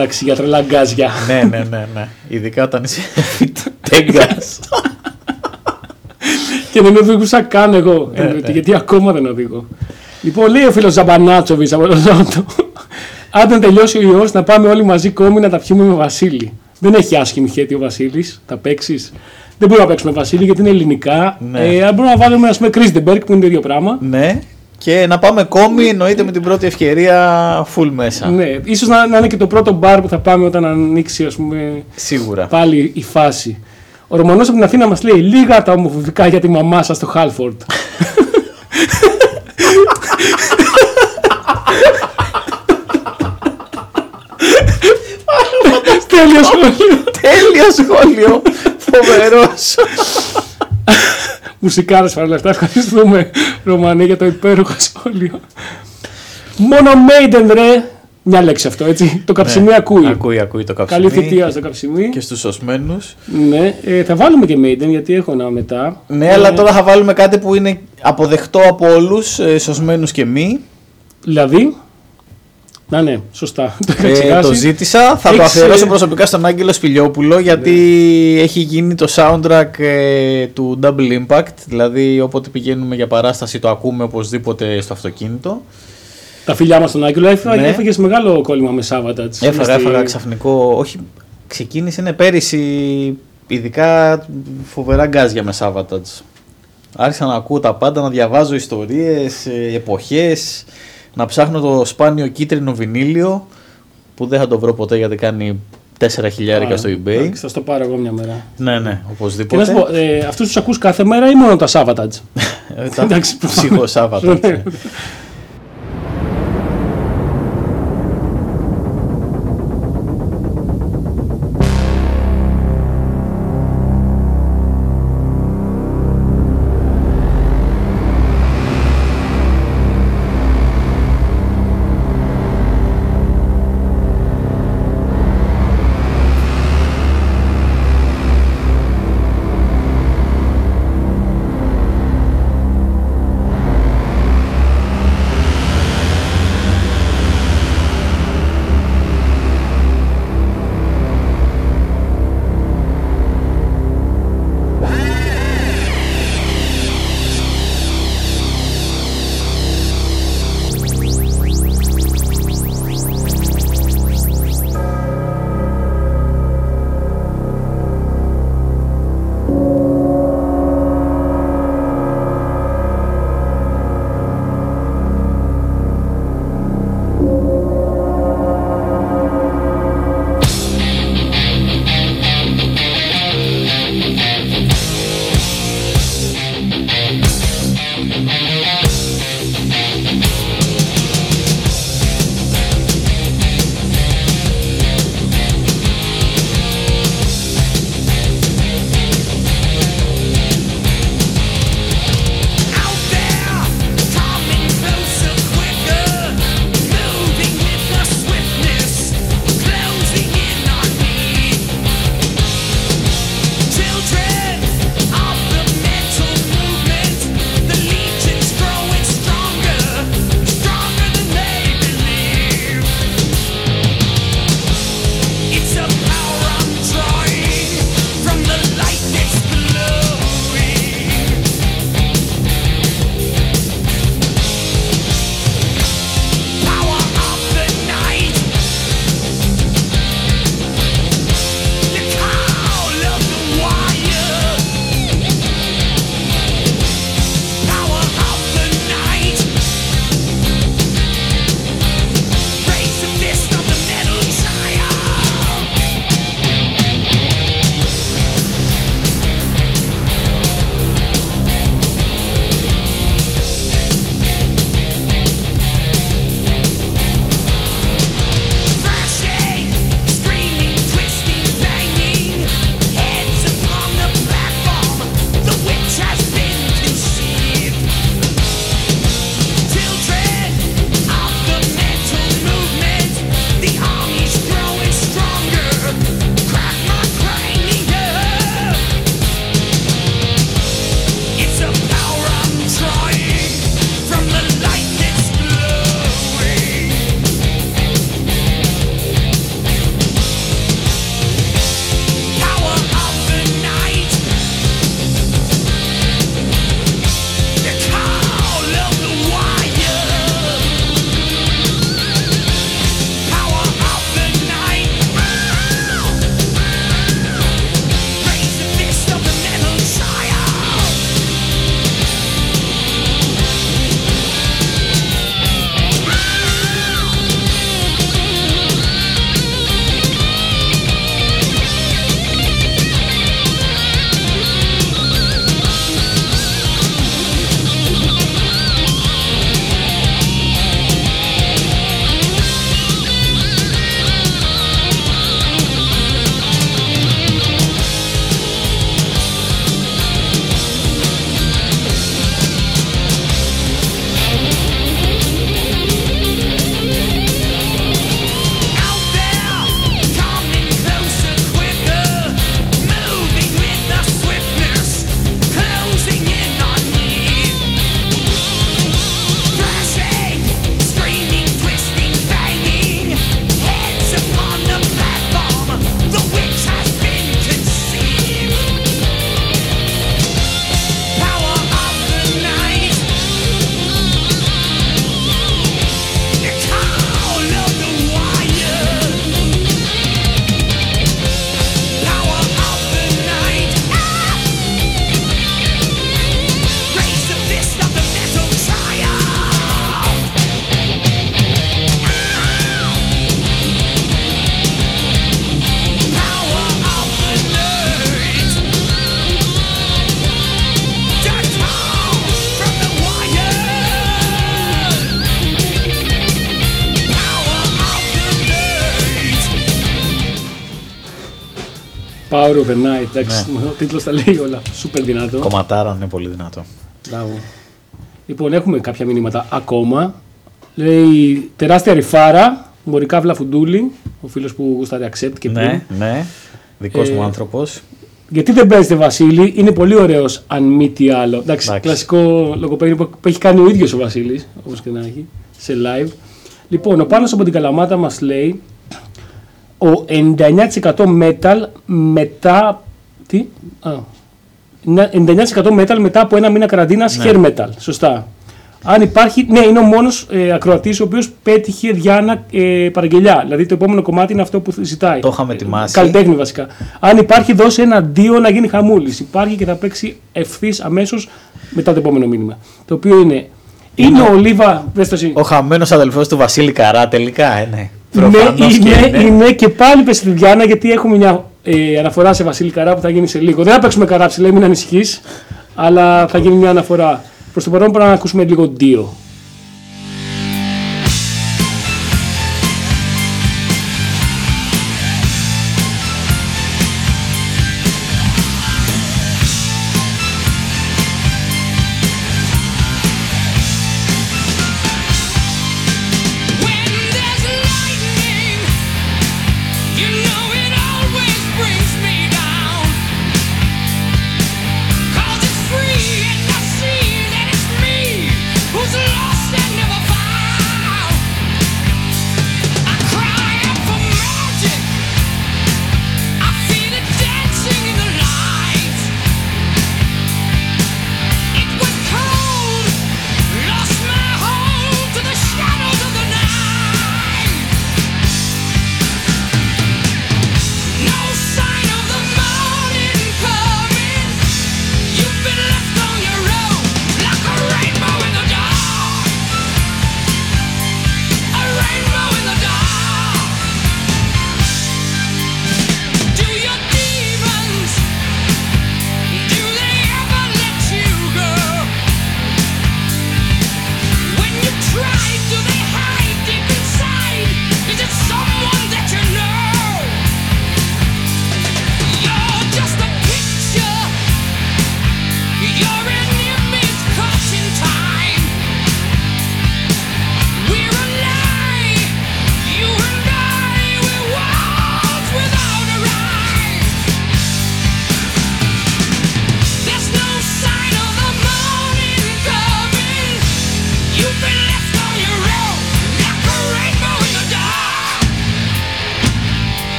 Εντάξει, για τρελά γκάζια. Ναι, ναι, ναι, ναι. Ειδικά όταν είσαι τέγκας. Και δεν οδηγούσα καν εγώ. Γιατί ακόμα δεν οδηγώ. Λοιπόν, λέει ο φίλος Ζαμπανάτσοβιτς από τον Ζάντο, αν δεν τελειώσει ο ιός, να πάμε όλοι μαζί κόμι να τα πιούμε με Βασίλη. Δεν έχει άσχημη χέτη ο Βασίλης. Θα παίξεις. Δεν μπορούμε να παίξουμε Βασίλη γιατί είναι ελληνικά. Ναι. Ε, μπορούμε να βάλουμε, ας πούμε, Κρίστεμπεργκ που είναι το ίδιο πράγμα. Ναι. Και να πάμε κόμι, εννοείται, με την πρώτη ευκαιρία, full μέσα. Ναι. Ίσως να, να είναι και το πρώτο μπαρ που θα πάμε όταν ανοίξει, ας πούμε. Σίγουρα. Πάλι η φάση. Ο Ρωμανός από την Αθήνα μας λέει λίγα τα ομοφοβικά για τη μαμά σας στο Halford. Τέλειο σχόλιο. Τέλειο σχόλιο. Φοβερός. Μουσικάρες παρόλα αυτά. Ευχαριστούμε, Ρωμανέ, για το υπέροχο σχόλιο. Μόνο Maiden, ρε. Μια λέξη αυτό, έτσι. Το καψιμί ακούει. Ακούει, ακούει το καψιμί. Καλή θητεία στο καψιμί. Και στους σωσμένους. Ναι. Θα βάλουμε και Maiden, γιατί έχω ένα μετά. Ναι, αλλά τώρα θα βάλουμε κάτι που είναι αποδεκτό από όλους, σωσμένους και μη. Δηλαδή. Να ναι, σωστά. Το, ε, το ζήτησα. Θα Έχεις... το αφιερώσω προσωπικά στον Άγγελο Σπηλιόπουλο, γιατί ναι. Έχει γίνει το soundtrack ε, του Double Impact. Δηλαδή, όποτε πηγαίνουμε για παράσταση, το ακούμε οπωσδήποτε στο αυτοκίνητο. Τα φιλιά μας στον Άγγελο. Ναι. Έφαγες μεγάλο κόλλημα με Σάββατα. Έφαγα, στη... έφαγα ξαφνικό. Όχι, ξεκίνησε ναι, πέρυσι. Ειδικά φοβερά γκάζια με Σάββατα. Άρχισα να ακούω τα πάντα, να διαβάζω ιστορίες, εποχές. Να ψάχνω το σπάνιο κίτρινο βινίλιο που δεν θα το βρω ποτέ γιατί κάνει τέσσερα χιλιάρικα στο eBay. Θα στο πάρω εγώ μια μέρα. Ναι, ναι, οπωσδήποτε. Και να σου πω, ε, αυτούς τους ακούς κάθε μέρα ή μόνο τα Σάββατατζ? Εντάξει, ψυχο Σάββατατζ. Power of the Night, εντάξει, ο τίτλος τα λέει όλα, super δυνατό. Κομματάρα, είναι πολύ δυνατό. Μπράβο. Λοιπόν, έχουμε κάποια μηνύματα ακόμα. Λέει τεράστια ρυφάρα, Μωρικάβλα Φουντούλη, ο φίλος που γούσταρε Accept και πριν. Ναι, ναι, δικός ε, μου άνθρωπος. Γιατί δεν παίζετε Βασίλη, είναι πολύ ωραίος αν μη τι άλλο. Εντάξει, εντάξει. Κλασικό λογοπαίγνιο που έχει κάνει ο ίδιος ο Βασίλης, όπως και να έχει, σε live. Λοιπόν, ο Πάνος από την Καλαμάτα μας λέει ο ενενήντα εννιά τοις εκατό metal μετά. Τι? Α. ενενήντα εννιά τοις εκατό metal μετά από ένα μήνα καραντίνας, ναι. Hair metal. Σωστά. Αν υπάρχει. Ναι, είναι ο μόνος ε, ακροατής ο οποίος πέτυχε Διάννα ε, παραγγελιά. Δηλαδή το επόμενο κομμάτι είναι αυτό που ζητάει. Το είχαμε ετοιμάσει. Καλλιτέχνη βασικά. Αν υπάρχει, δώσε ένα δύο να γίνει χαμούλης. Υπάρχει και θα παίξει ευθύς αμέσως μετά το επόμενο μήνυμα. Το οποίο είναι. Είναι ο Λίβα, δες το εσύ. Ο χαμένος αδελφός του Βασίλη Καρά, τελικά, ε, ναι. Προφανώς ναι, και είναι, είναι και πάλι πες στη Διάννα, γιατί έχουμε μια ε, αναφορά σε Βασίλη Καρά που θα γίνει σε λίγο. Δεν θα παίξουμε Καρά ψηλά, μην ανησυχείς, αλλά θα γίνει μια αναφορά. Προς το παρόν πρέπει να ακούσουμε λίγο Dio. Who's alive?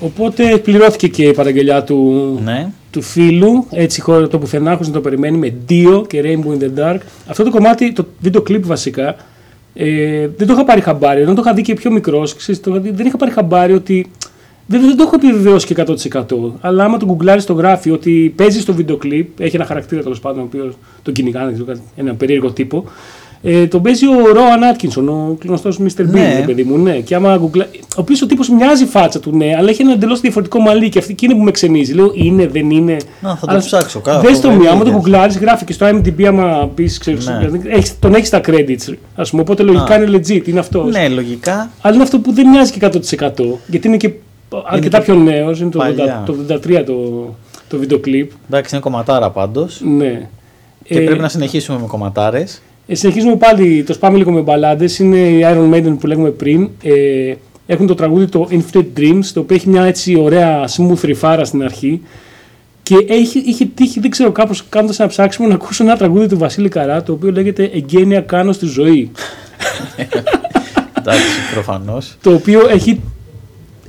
Οπότε πληρώθηκε και η παραγγελιά του, ναι. του φίλου, έτσι το πουθενά χωρίς να το περιμένει, με Dio και Rainbow in the Dark. Αυτό το κομμάτι, το βίντεο κλιπ βασικά, ε, δεν το είχα πάρει χαμπάρι, ενώ το είχα δει και πιο μικρός, ξέρεις, το, δεν είχα πάρει χαμπάρι ότι... Δεν, δεν το έχω επιβεβαιώσει και εκατό τοις εκατό, αλλά άμα τον γκουγκλάρεις το γράφει ότι παίζει στο βίντεο κλιπ, έχει ένα χαρακτήρα τέλος πάντων, ο οποίος τον κυνηγάνε, έναν περίεργο τύπο. Ε, τον παίζει ο Rowan Atkinson, ο γνωστός μίστερ Ναι. Bean, παιδί μου, ναι. Και άμα γκουγκλά... Ο οποίος ο τύπος μοιάζει φάτσα του, ναι, αλλά έχει ένα εντελώς διαφορετικό μαλλί και αυτή είναι που με ξενίζει. Λέω είναι, δεν είναι. Να, θα το αλλά... ψάξω κάπου. Δες το μία, άμα τον γκουγκλάρεις, γράφει και στο IMDb, άμα πεις, ξέρεις, ναι. έχεις, τον έχεις τα credits, ας πούμε. Οπότε λογικά Α. είναι legit, είναι αυτός. Ναι, λογικά. Αλλά είναι αυτό που δεν μοιάζει και εκατό τοις εκατό, γιατί είναι και. Αρκετά και πιο νέος, είναι παλιά. Το ογδόντα τρία το, το βίντεο κλιπ. Εντάξει, είναι κομματάρα πάντως. Ναι. Και ε, πρέπει να συνεχίσουμε με κομματάρες. Ε, συνεχίζουμε πάλι, το σπάμε λίγο με μπαλάντες. Είναι η Iron Maiden που λέγαμε πριν. Ε, έχουν το τραγούδι το Infinite Dreams, το οποίο έχει μια έτσι ωραία smooth ρυφάρα στην αρχή. Και έχει, είχε τύχει, δεν ξέρω, κάπως κάνοντας ένα ψάξιμο να ακούσω ένα τραγούδι του Βασίλη Καρά, το οποίο λέγεται Εγγένεια κάνω στη ζωή. Εντάξει, προφανώς. Το οποίο έχει.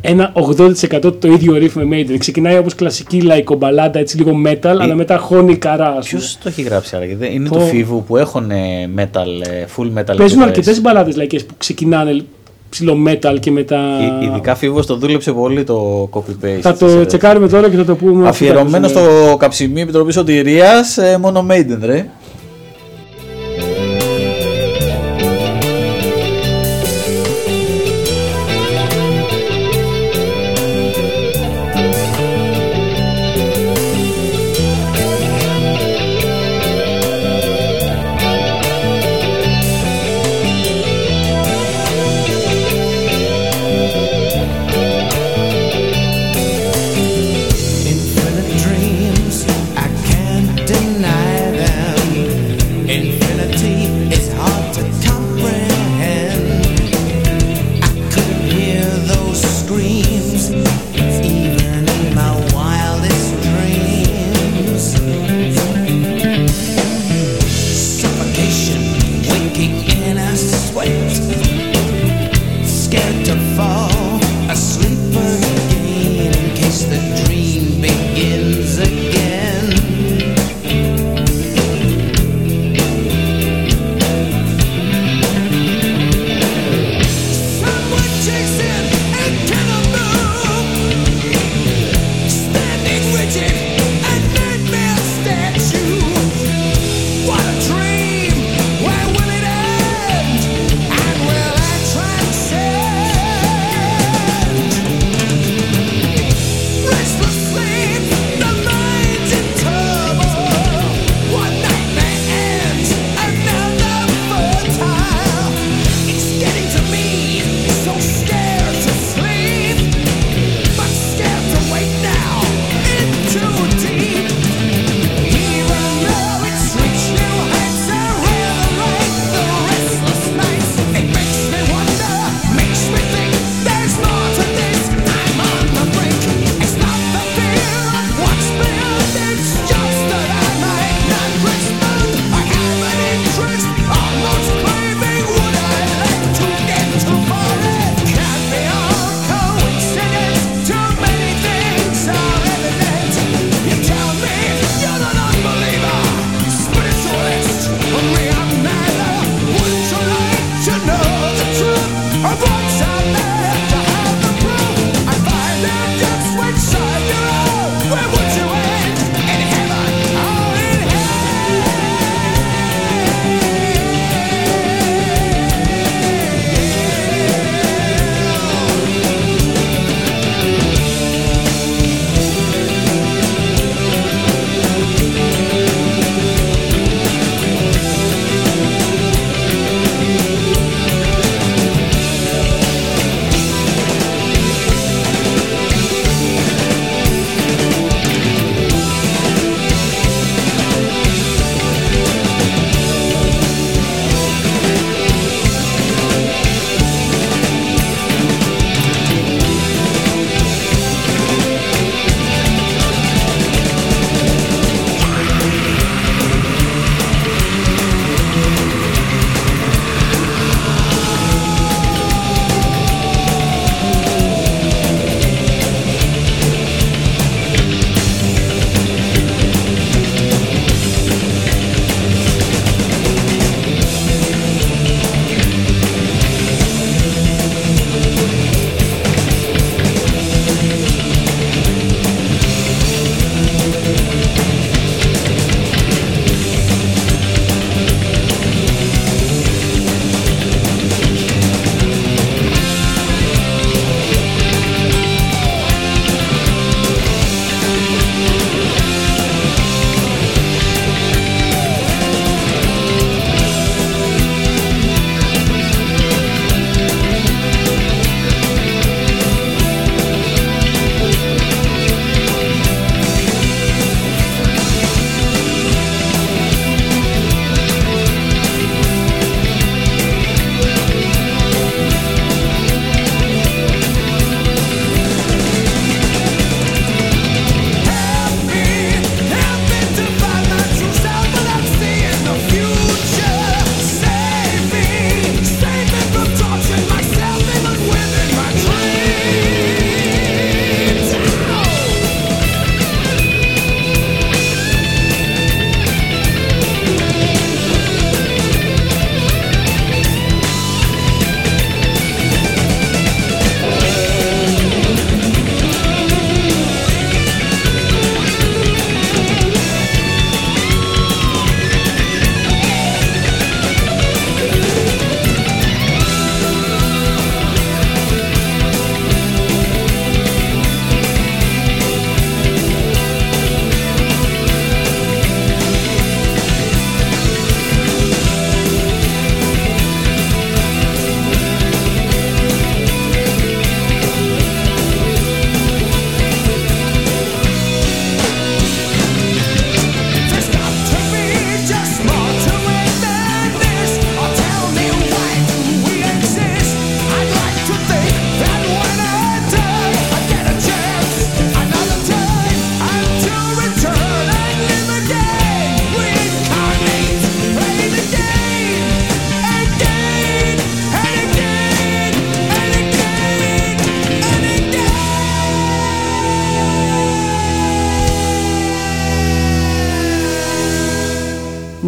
Ένα ογδόντα τοις εκατό το ίδιο riff με Maiden. Ξεκινάει όπως κλασική λαϊκομπαλάντα, έτσι λίγο metal, ε, αλλά μετά χώνει καρά. Ποιος το έχει γράψει άραγε? Είναι το... του Φίβου που έχουν metal, full metal. Παίζουν αρκετές μπαλάντες λαϊκές που ξεκινάνε ψηλό metal και μετά. Ε, ειδικά Φίβος το δούλεψε πολύ το copy-paste. Θα το τσεκάρουμε τώρα και θα το πούμε. Αφιερωμένο στο Καψιμί Επιτροπή Σωτηρίας, ε, μόνο Maiden, ρε. Deny them.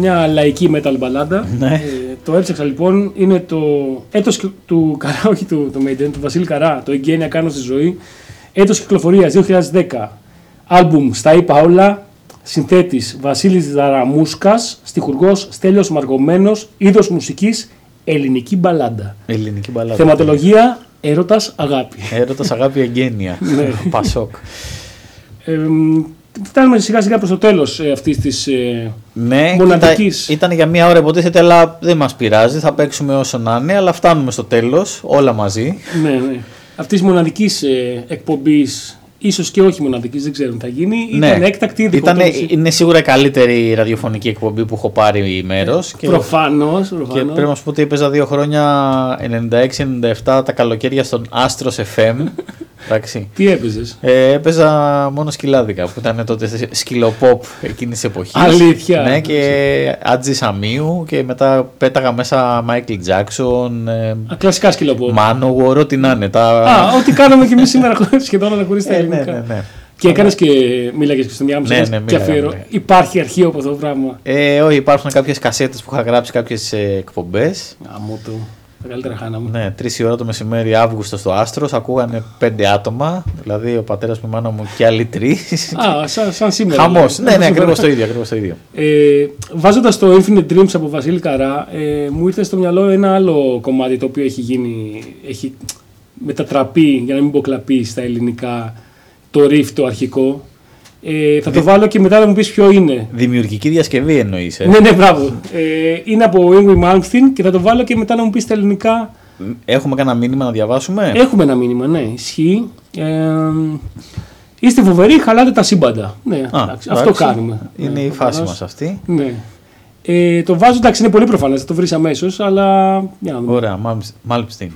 μια λαϊκή metal μπαλάντα. Ναι. Ε, το έψαξα λοιπόν, είναι το έτος του Καρά, όχι του, του Maiden, του Βασίλη Καρά, το Εγγένεια κάνω στη ζωή. Έτος κυκλοφορίας δύο χιλιάδες δέκα. Άλμπουμ στα είπα όλα. Συνθέτης Βασίλης Δαραμούσκας, στιχουργός Στέλιος Μαργωμένος, είδος μουσικής ελληνική μπαλάντα. Ελληνική μπαλάντα. Θεματολογία έρωτας αγάπη. Έρωτας αγάπη εγγένεια. Πασόκ. Ε, φτάνουμε σιγά σιγά προς το τέλος ε, αυτής της ε, ναι, μοναδικής. Ήταν, ήταν για μία ώρα υποτίθεται, αλλά δεν μας πειράζει. Θα παίξουμε όσο να είναι, αλλά φτάνουμε στο τέλος, όλα μαζί. Ναι, ναι. Αυτής της μοναδικής ε, εκπομπής, ίσως και όχι μοναδικής, δεν ξέρω τι θα γίνει. Ναι. Ήταν έκτακτη. Ήτανε, είναι σίγουρα η καλύτερη ραδιοφωνική εκπομπή που έχω πάρει μέρος. Προφανώς. Και πρέπει να σου πω ότι έπαιζα δύο χρόνια ενενήντα έξι ενενήντα επτά τα καλοκαίρια στον Άστρος εφ εμ. Τι έπαιζες? Ε, έπαιζα μόνο σκυλάδικα που ήταν τότε σκυλοποπ εκείνης της εποχής. Αλήθεια. Ναι, και Άτζη Σαμίου και μετά πέταγα μέσα Μάικλ Τζάκσον. Ε, κλασικά σκυλοποπ. Manowar, ό,τι να είναι. Τα... Α, ό,τι κάναμε κι εμείς σήμερα σχεδόν όλα χωρίς τα ελληνικά. Ε, ναι, ναι, ναι. Και έκανε και μίλαγες και στον Ιάμψο. Ναι, ναι, και αφιερώ. Υπάρχει αρχείο από αυτό το πράγμα? Ε, όχι, υπάρχουν κάποιες κασέτες που είχα γράψει κάποιες εκπομπές. Αμότο. Ναι, τρεις η ώρα το μεσημέρι Αύγουστο στο Άστρος, ακούγανε πέντε άτομα, δηλαδή ο πατέρας μου, η μάνα μου και άλλοι τρεις. Α, σαν, σαν σήμερα. Χαμός, ναι, ναι, ακριβώς το ίδιο. Ακριβώς το ίδιο. Ε, βάζοντας το Infinite Dreams από Βασίλη Καρά, ε, μου ήρθε στο μυαλό ένα άλλο κομμάτι το οποίο έχει γίνει, έχει μετατραπεί, για να μην πω κλαπεί στα ελληνικά, το riff το αρχικό. Ε, θα το Δη... βάλω και μετά θα μου πεις ποιο είναι. Δημιουργική διασκευή εννοείς? Ε? Ναι, ναι, μπράβο. Ε, είναι από Ingrid Malmsteen και θα το βάλω και μετά να μου πεις τα ελληνικά. Έχουμε κανένα μήνυμα να διαβάσουμε? Έχουμε ένα μήνυμα, ναι, ισχύει. Ε, είστε φοβεροί, χαλάτε τα σύμπαντα. Ναι, α, εντάξει, αυτό κάνουμε. Είναι ε, η φάση μας αυτή. Ναι. Ε, το βάζω, εντάξει, είναι πολύ προφανές, θα το βρεις αμέσως, αλλά... Ωραία, Malmsteen.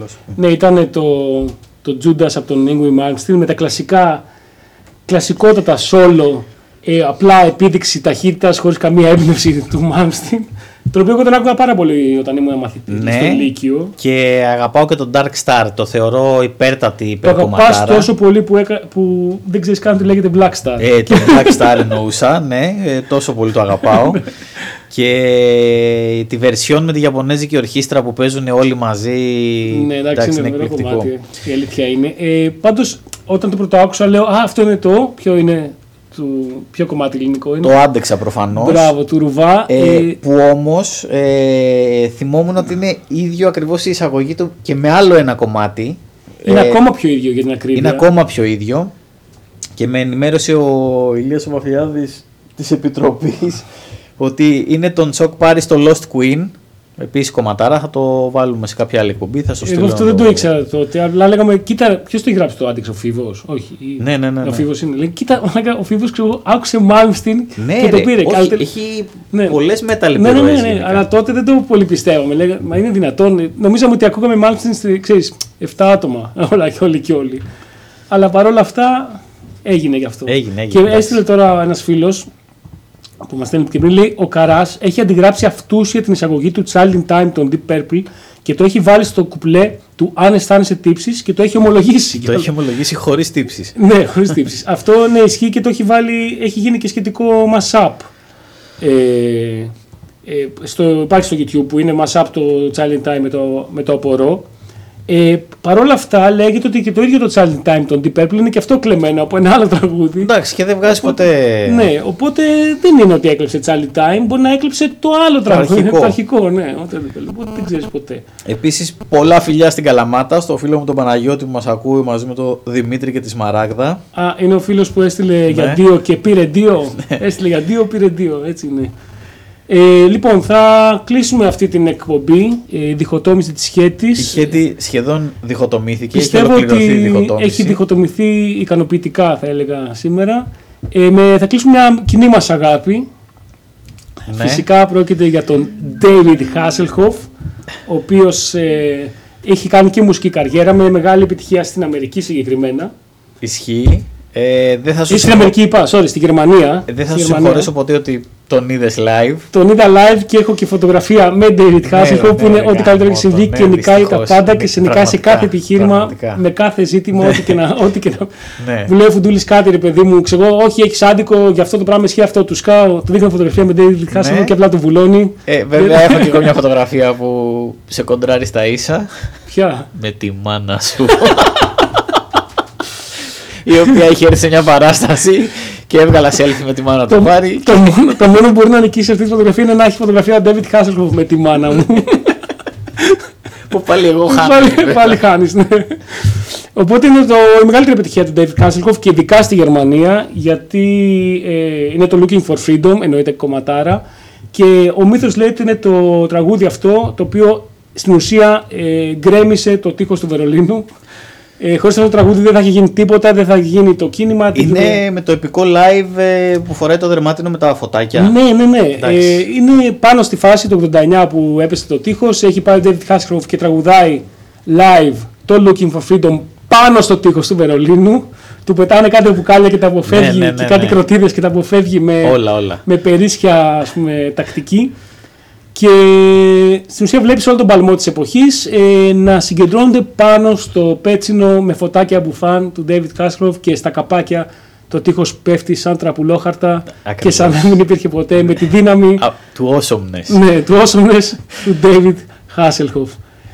Δημητρόπουλος. Ναι, ήταν το, το Judas από τον Ingrid Malmsteen με τα κλασικά, κλασικότατα solo, ε, απλά επίδειξη ταχύτητας χωρίς καμία έμπνευση του Malmsteen. Το οποίο εγώ τον άκουγα πάρα πολύ όταν ήμουν μαθητή, ναι, στο Λύκειο. Και αγαπάω και τον Dark Star. Το θεωρώ υπέρτατη υπερκομματάρα. Το αγαπάς τόσο πολύ που, έκα... που δεν ξέρεις καν τι λέγεται Black Star. Ε, το Black Star εννοούσα, ναι. Τόσο πολύ το αγαπάω. Και τη βερσιόν με τη Ιαπωνέζικη ορχήστρα που παίζουν όλοι μαζί. Ναι, εντάξει, είναι εκπληκτικό κομμάτι. Η αλήθεια είναι. Ε, πάντως, όταν το πρώτο άκουσα, λέω α, αυτό είναι το. Ποιο είναι. Του πιο κομμάτι ελληνικό είναι. Το άντεξα προφανώς. Μπράβο, του Ρουβά. Ε, ε... Που όμως ε, θυμόμουν ότι είναι ίδιο ακριβώς η εισαγωγή του και με άλλο ένα κομμάτι. Είναι ε, ακόμα πιο ίδιο για την ακρίβεια. Είναι ακόμα πιο ίδιο. Και με ενημέρωσε ο Ηλίας ο Μαφιάδης της Επιτροπής ότι είναι τον Τσοκ Πάρη στο Lost Queen. Επίσης κομματάρα, θα το βάλουμε σε κάποια άλλη εκπομπή. Θα εγώ αυτό δεν το ήξερα τότε. Αλλά λέγαμε, κοίτα, ποιος το γράψει το άντεξ, ο Φίβος. Όχι. Ναι, ναι, ναι. Ο Φίβος είναι. Λέει, κοίτα, ο Φίβος άκουσε Μάλμστιν και το πήρε. Έχει πολλές metal επιρροές. Ναι, ναι, ναι. Αλλά τότε δεν το πολύ πιστεύαμε. Λέγαμε, μα είναι δυνατόν. Νομίζαμε ότι ακούγαμε Μάλμστιν, ξέρεις, εφτά άτομα. Όλοι και όλοι. Αλλά παρόλα αυτά έγινε γι' αυτό. Και έστειλε τώρα ένας φίλος που μας στέλνει και πριν, λέει ο Καράς έχει αντιγράψει αυτούσια την εισαγωγή του Child in Time των Deep Purple και το έχει βάλει στο κουπλέ του αν αισθάνεσαι τύψεις και το έχει ομολογήσει. Το έχει ομολογήσει χωρίς τύψεις. Ναι, χωρίς τύψεις. Αυτό ναι, ισχύει και το έχει βάλει, έχει γίνει και σχετικό mashup. Ε, ε, στο, υπάρχει στο YouTube που είναι mashup το Child in Time με το, με το απορώ. Ε, Παρ' όλα αυτά λέγεται ότι και το ίδιο το Child Time των Deep Purple είναι και αυτό κλεμμένο από ένα άλλο τραγούδι. Εντάξει, και δεν βγάζει οπότε, ποτέ. Ναι, οπότε δεν είναι ότι έκλεψε Child Time, μπορεί να έκλεψε το άλλο τραγούδι. Το αρχικό, ναι, οπότε, δεν ξέρεις ποτέ. Επίσης, πολλά φιλιά στην Καλαμάτα, στο φίλο μου τον Παναγιώτη που μας ακούει μαζί με τον Δημήτρη και τη Σμαράγδα. Α, είναι ο φίλος που έστειλε ναι. για δύο και πήρε δύο. Έστειλε για δύο, πήρε δύο, έτσι είναι. Ε, λοιπόν, θα κλείσουμε αυτή την εκπομπή, η διχοτόμηση της Χέτης. Η Χέτη σχεδόν διχοτομήθηκε. Πιστεύω έχει ότι διχοτόμηση. Έχει διχοτομηθεί ικανοποιητικά, θα έλεγα, σήμερα. Ε, με, θα κλείσουμε μια κοινή μας αγάπη. Ναι. Φυσικά πρόκειται για τον David Hasselhoff, ο οποίος ε, έχει κάνει και μουσική καριέρα με μεγάλη επιτυχία στην Αμερική συγκεκριμένα. Ισχύει. Ε, δεν θα σου στην Αμερική είπα, sorry, στην Γερμανία. Ε, δεν θα σου συγχωρέσω ποτέ ότι τον είδες live. Τον είδα live και έχω και φωτογραφία με David Hasselhoff που είναι ό,τι καλύτερο έχει συμβεί και νικάει τα πάντα και σε νικάει σε κάθε επιχείρημα, με κάθε ζήτημα, ό,τι και να. Μου λέει ο Φουντούλης κάτι, ρε παιδί μου, ξέρω εγώ, όχι, έχεις άδικο, γι' αυτό το πράγμα ισχύει αυτό. Του σκάω, του δείχνω φωτογραφία με David Hasselhoff και απλά τον βουλώνει. Βέβαια, έχω και εγώ μια φωτογραφία που σε κοντράρει στα ίσα. Ποια? Με τη μάνα σου. Η οποία είχε έρθει σε μια παράσταση και έβγαλα selfie με τη μάνα του Μάρι. Το, το, το μόνο που μπορεί να νικήσει αυτή τη φωτογραφία είναι να έχει φωτογραφία David Hasselhoff με τη μάνα μου. Που πάλι εγώ χάνω. Πάλι, πάλι χάνεις, ναι. Οπότε είναι το, η μεγαλύτερη επιτυχία του David Hasselhoff και ειδικά στη Γερμανία, γιατί ε, είναι το Looking for Freedom, εννοείται κομματάρα. Και ο μύθος λέει ότι είναι το τραγούδι αυτό το οποίο στην ουσία ε, γκρέμισε το τείχος του Βερολίνου. Ε, χωρίς αυτό το τραγούδι δεν θα έχει γίνει τίποτα, δεν θα γίνει το κίνημα. Είναι τίποτα. Με το επικό live ε, που φοράει το δερμάτινο με τα φωτάκια. Ναι, ναι, ναι. Ε, είναι πάνω στη φάση το ογδόντα εννιά που έπεσε το τείχος. Έχει πάει ο David Hasselhoff και τραγουδάει live το Looking for Freedom πάνω στο τείχος του Βερολίνου. Του πετάνε κάτι μπουκάλια και τα αποφεύγει, ναι, ναι, ναι, και κάτι ναι. κροτίδες και τα αποφεύγει με, όλα, όλα. με περίσσια, ας πούμε, τακτική. Και στην ουσία βλέπεις όλο τον παλμό της εποχής ε, να συγκεντρώνονται πάνω στο πέτσινο με φωτάκια μπουφάν του David Hasselhoff και στα καπάκια το τείχος πέφτει σαν τραπουλόχαρτα. Ακριβώς. Και σαν να μην υπήρχε ποτέ με τη δύναμη Α, του awesomeness. Ναι, του awesomeness του David Hasselhoff.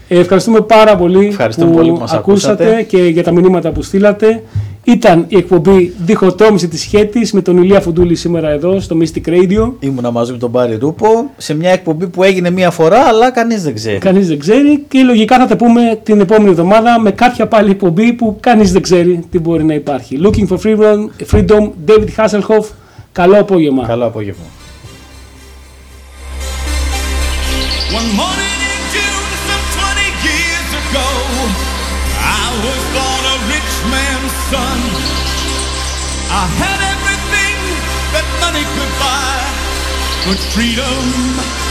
Ε, ευχαριστούμε πάρα πολύ. Ευχαριστούμε που, πολύ που μας ακούσατε, ακούσατε και για τα μηνύματα που στείλατε. Ήταν η εκπομπή Διχοτόμηση της Χέτης με τον Ηλία Φουντούλη σήμερα εδώ στο Mystic Radio. Ήμουνα μαζί με τον Πάρη Ρούπο σε μια εκπομπή που έγινε μία φορά αλλά κανείς δεν ξέρει. Κανείς δεν ξέρει και λογικά θα τα πούμε την επόμενη εβδομάδα με κάποια πάλι εκπομπή που κανείς δεν ξέρει τι μπορεί να υπάρχει. Looking for Freedom, freedom David Hasselhoff. Καλό απόγευμα. Καλό απόγευμα. I had everything that money could buy, but freedom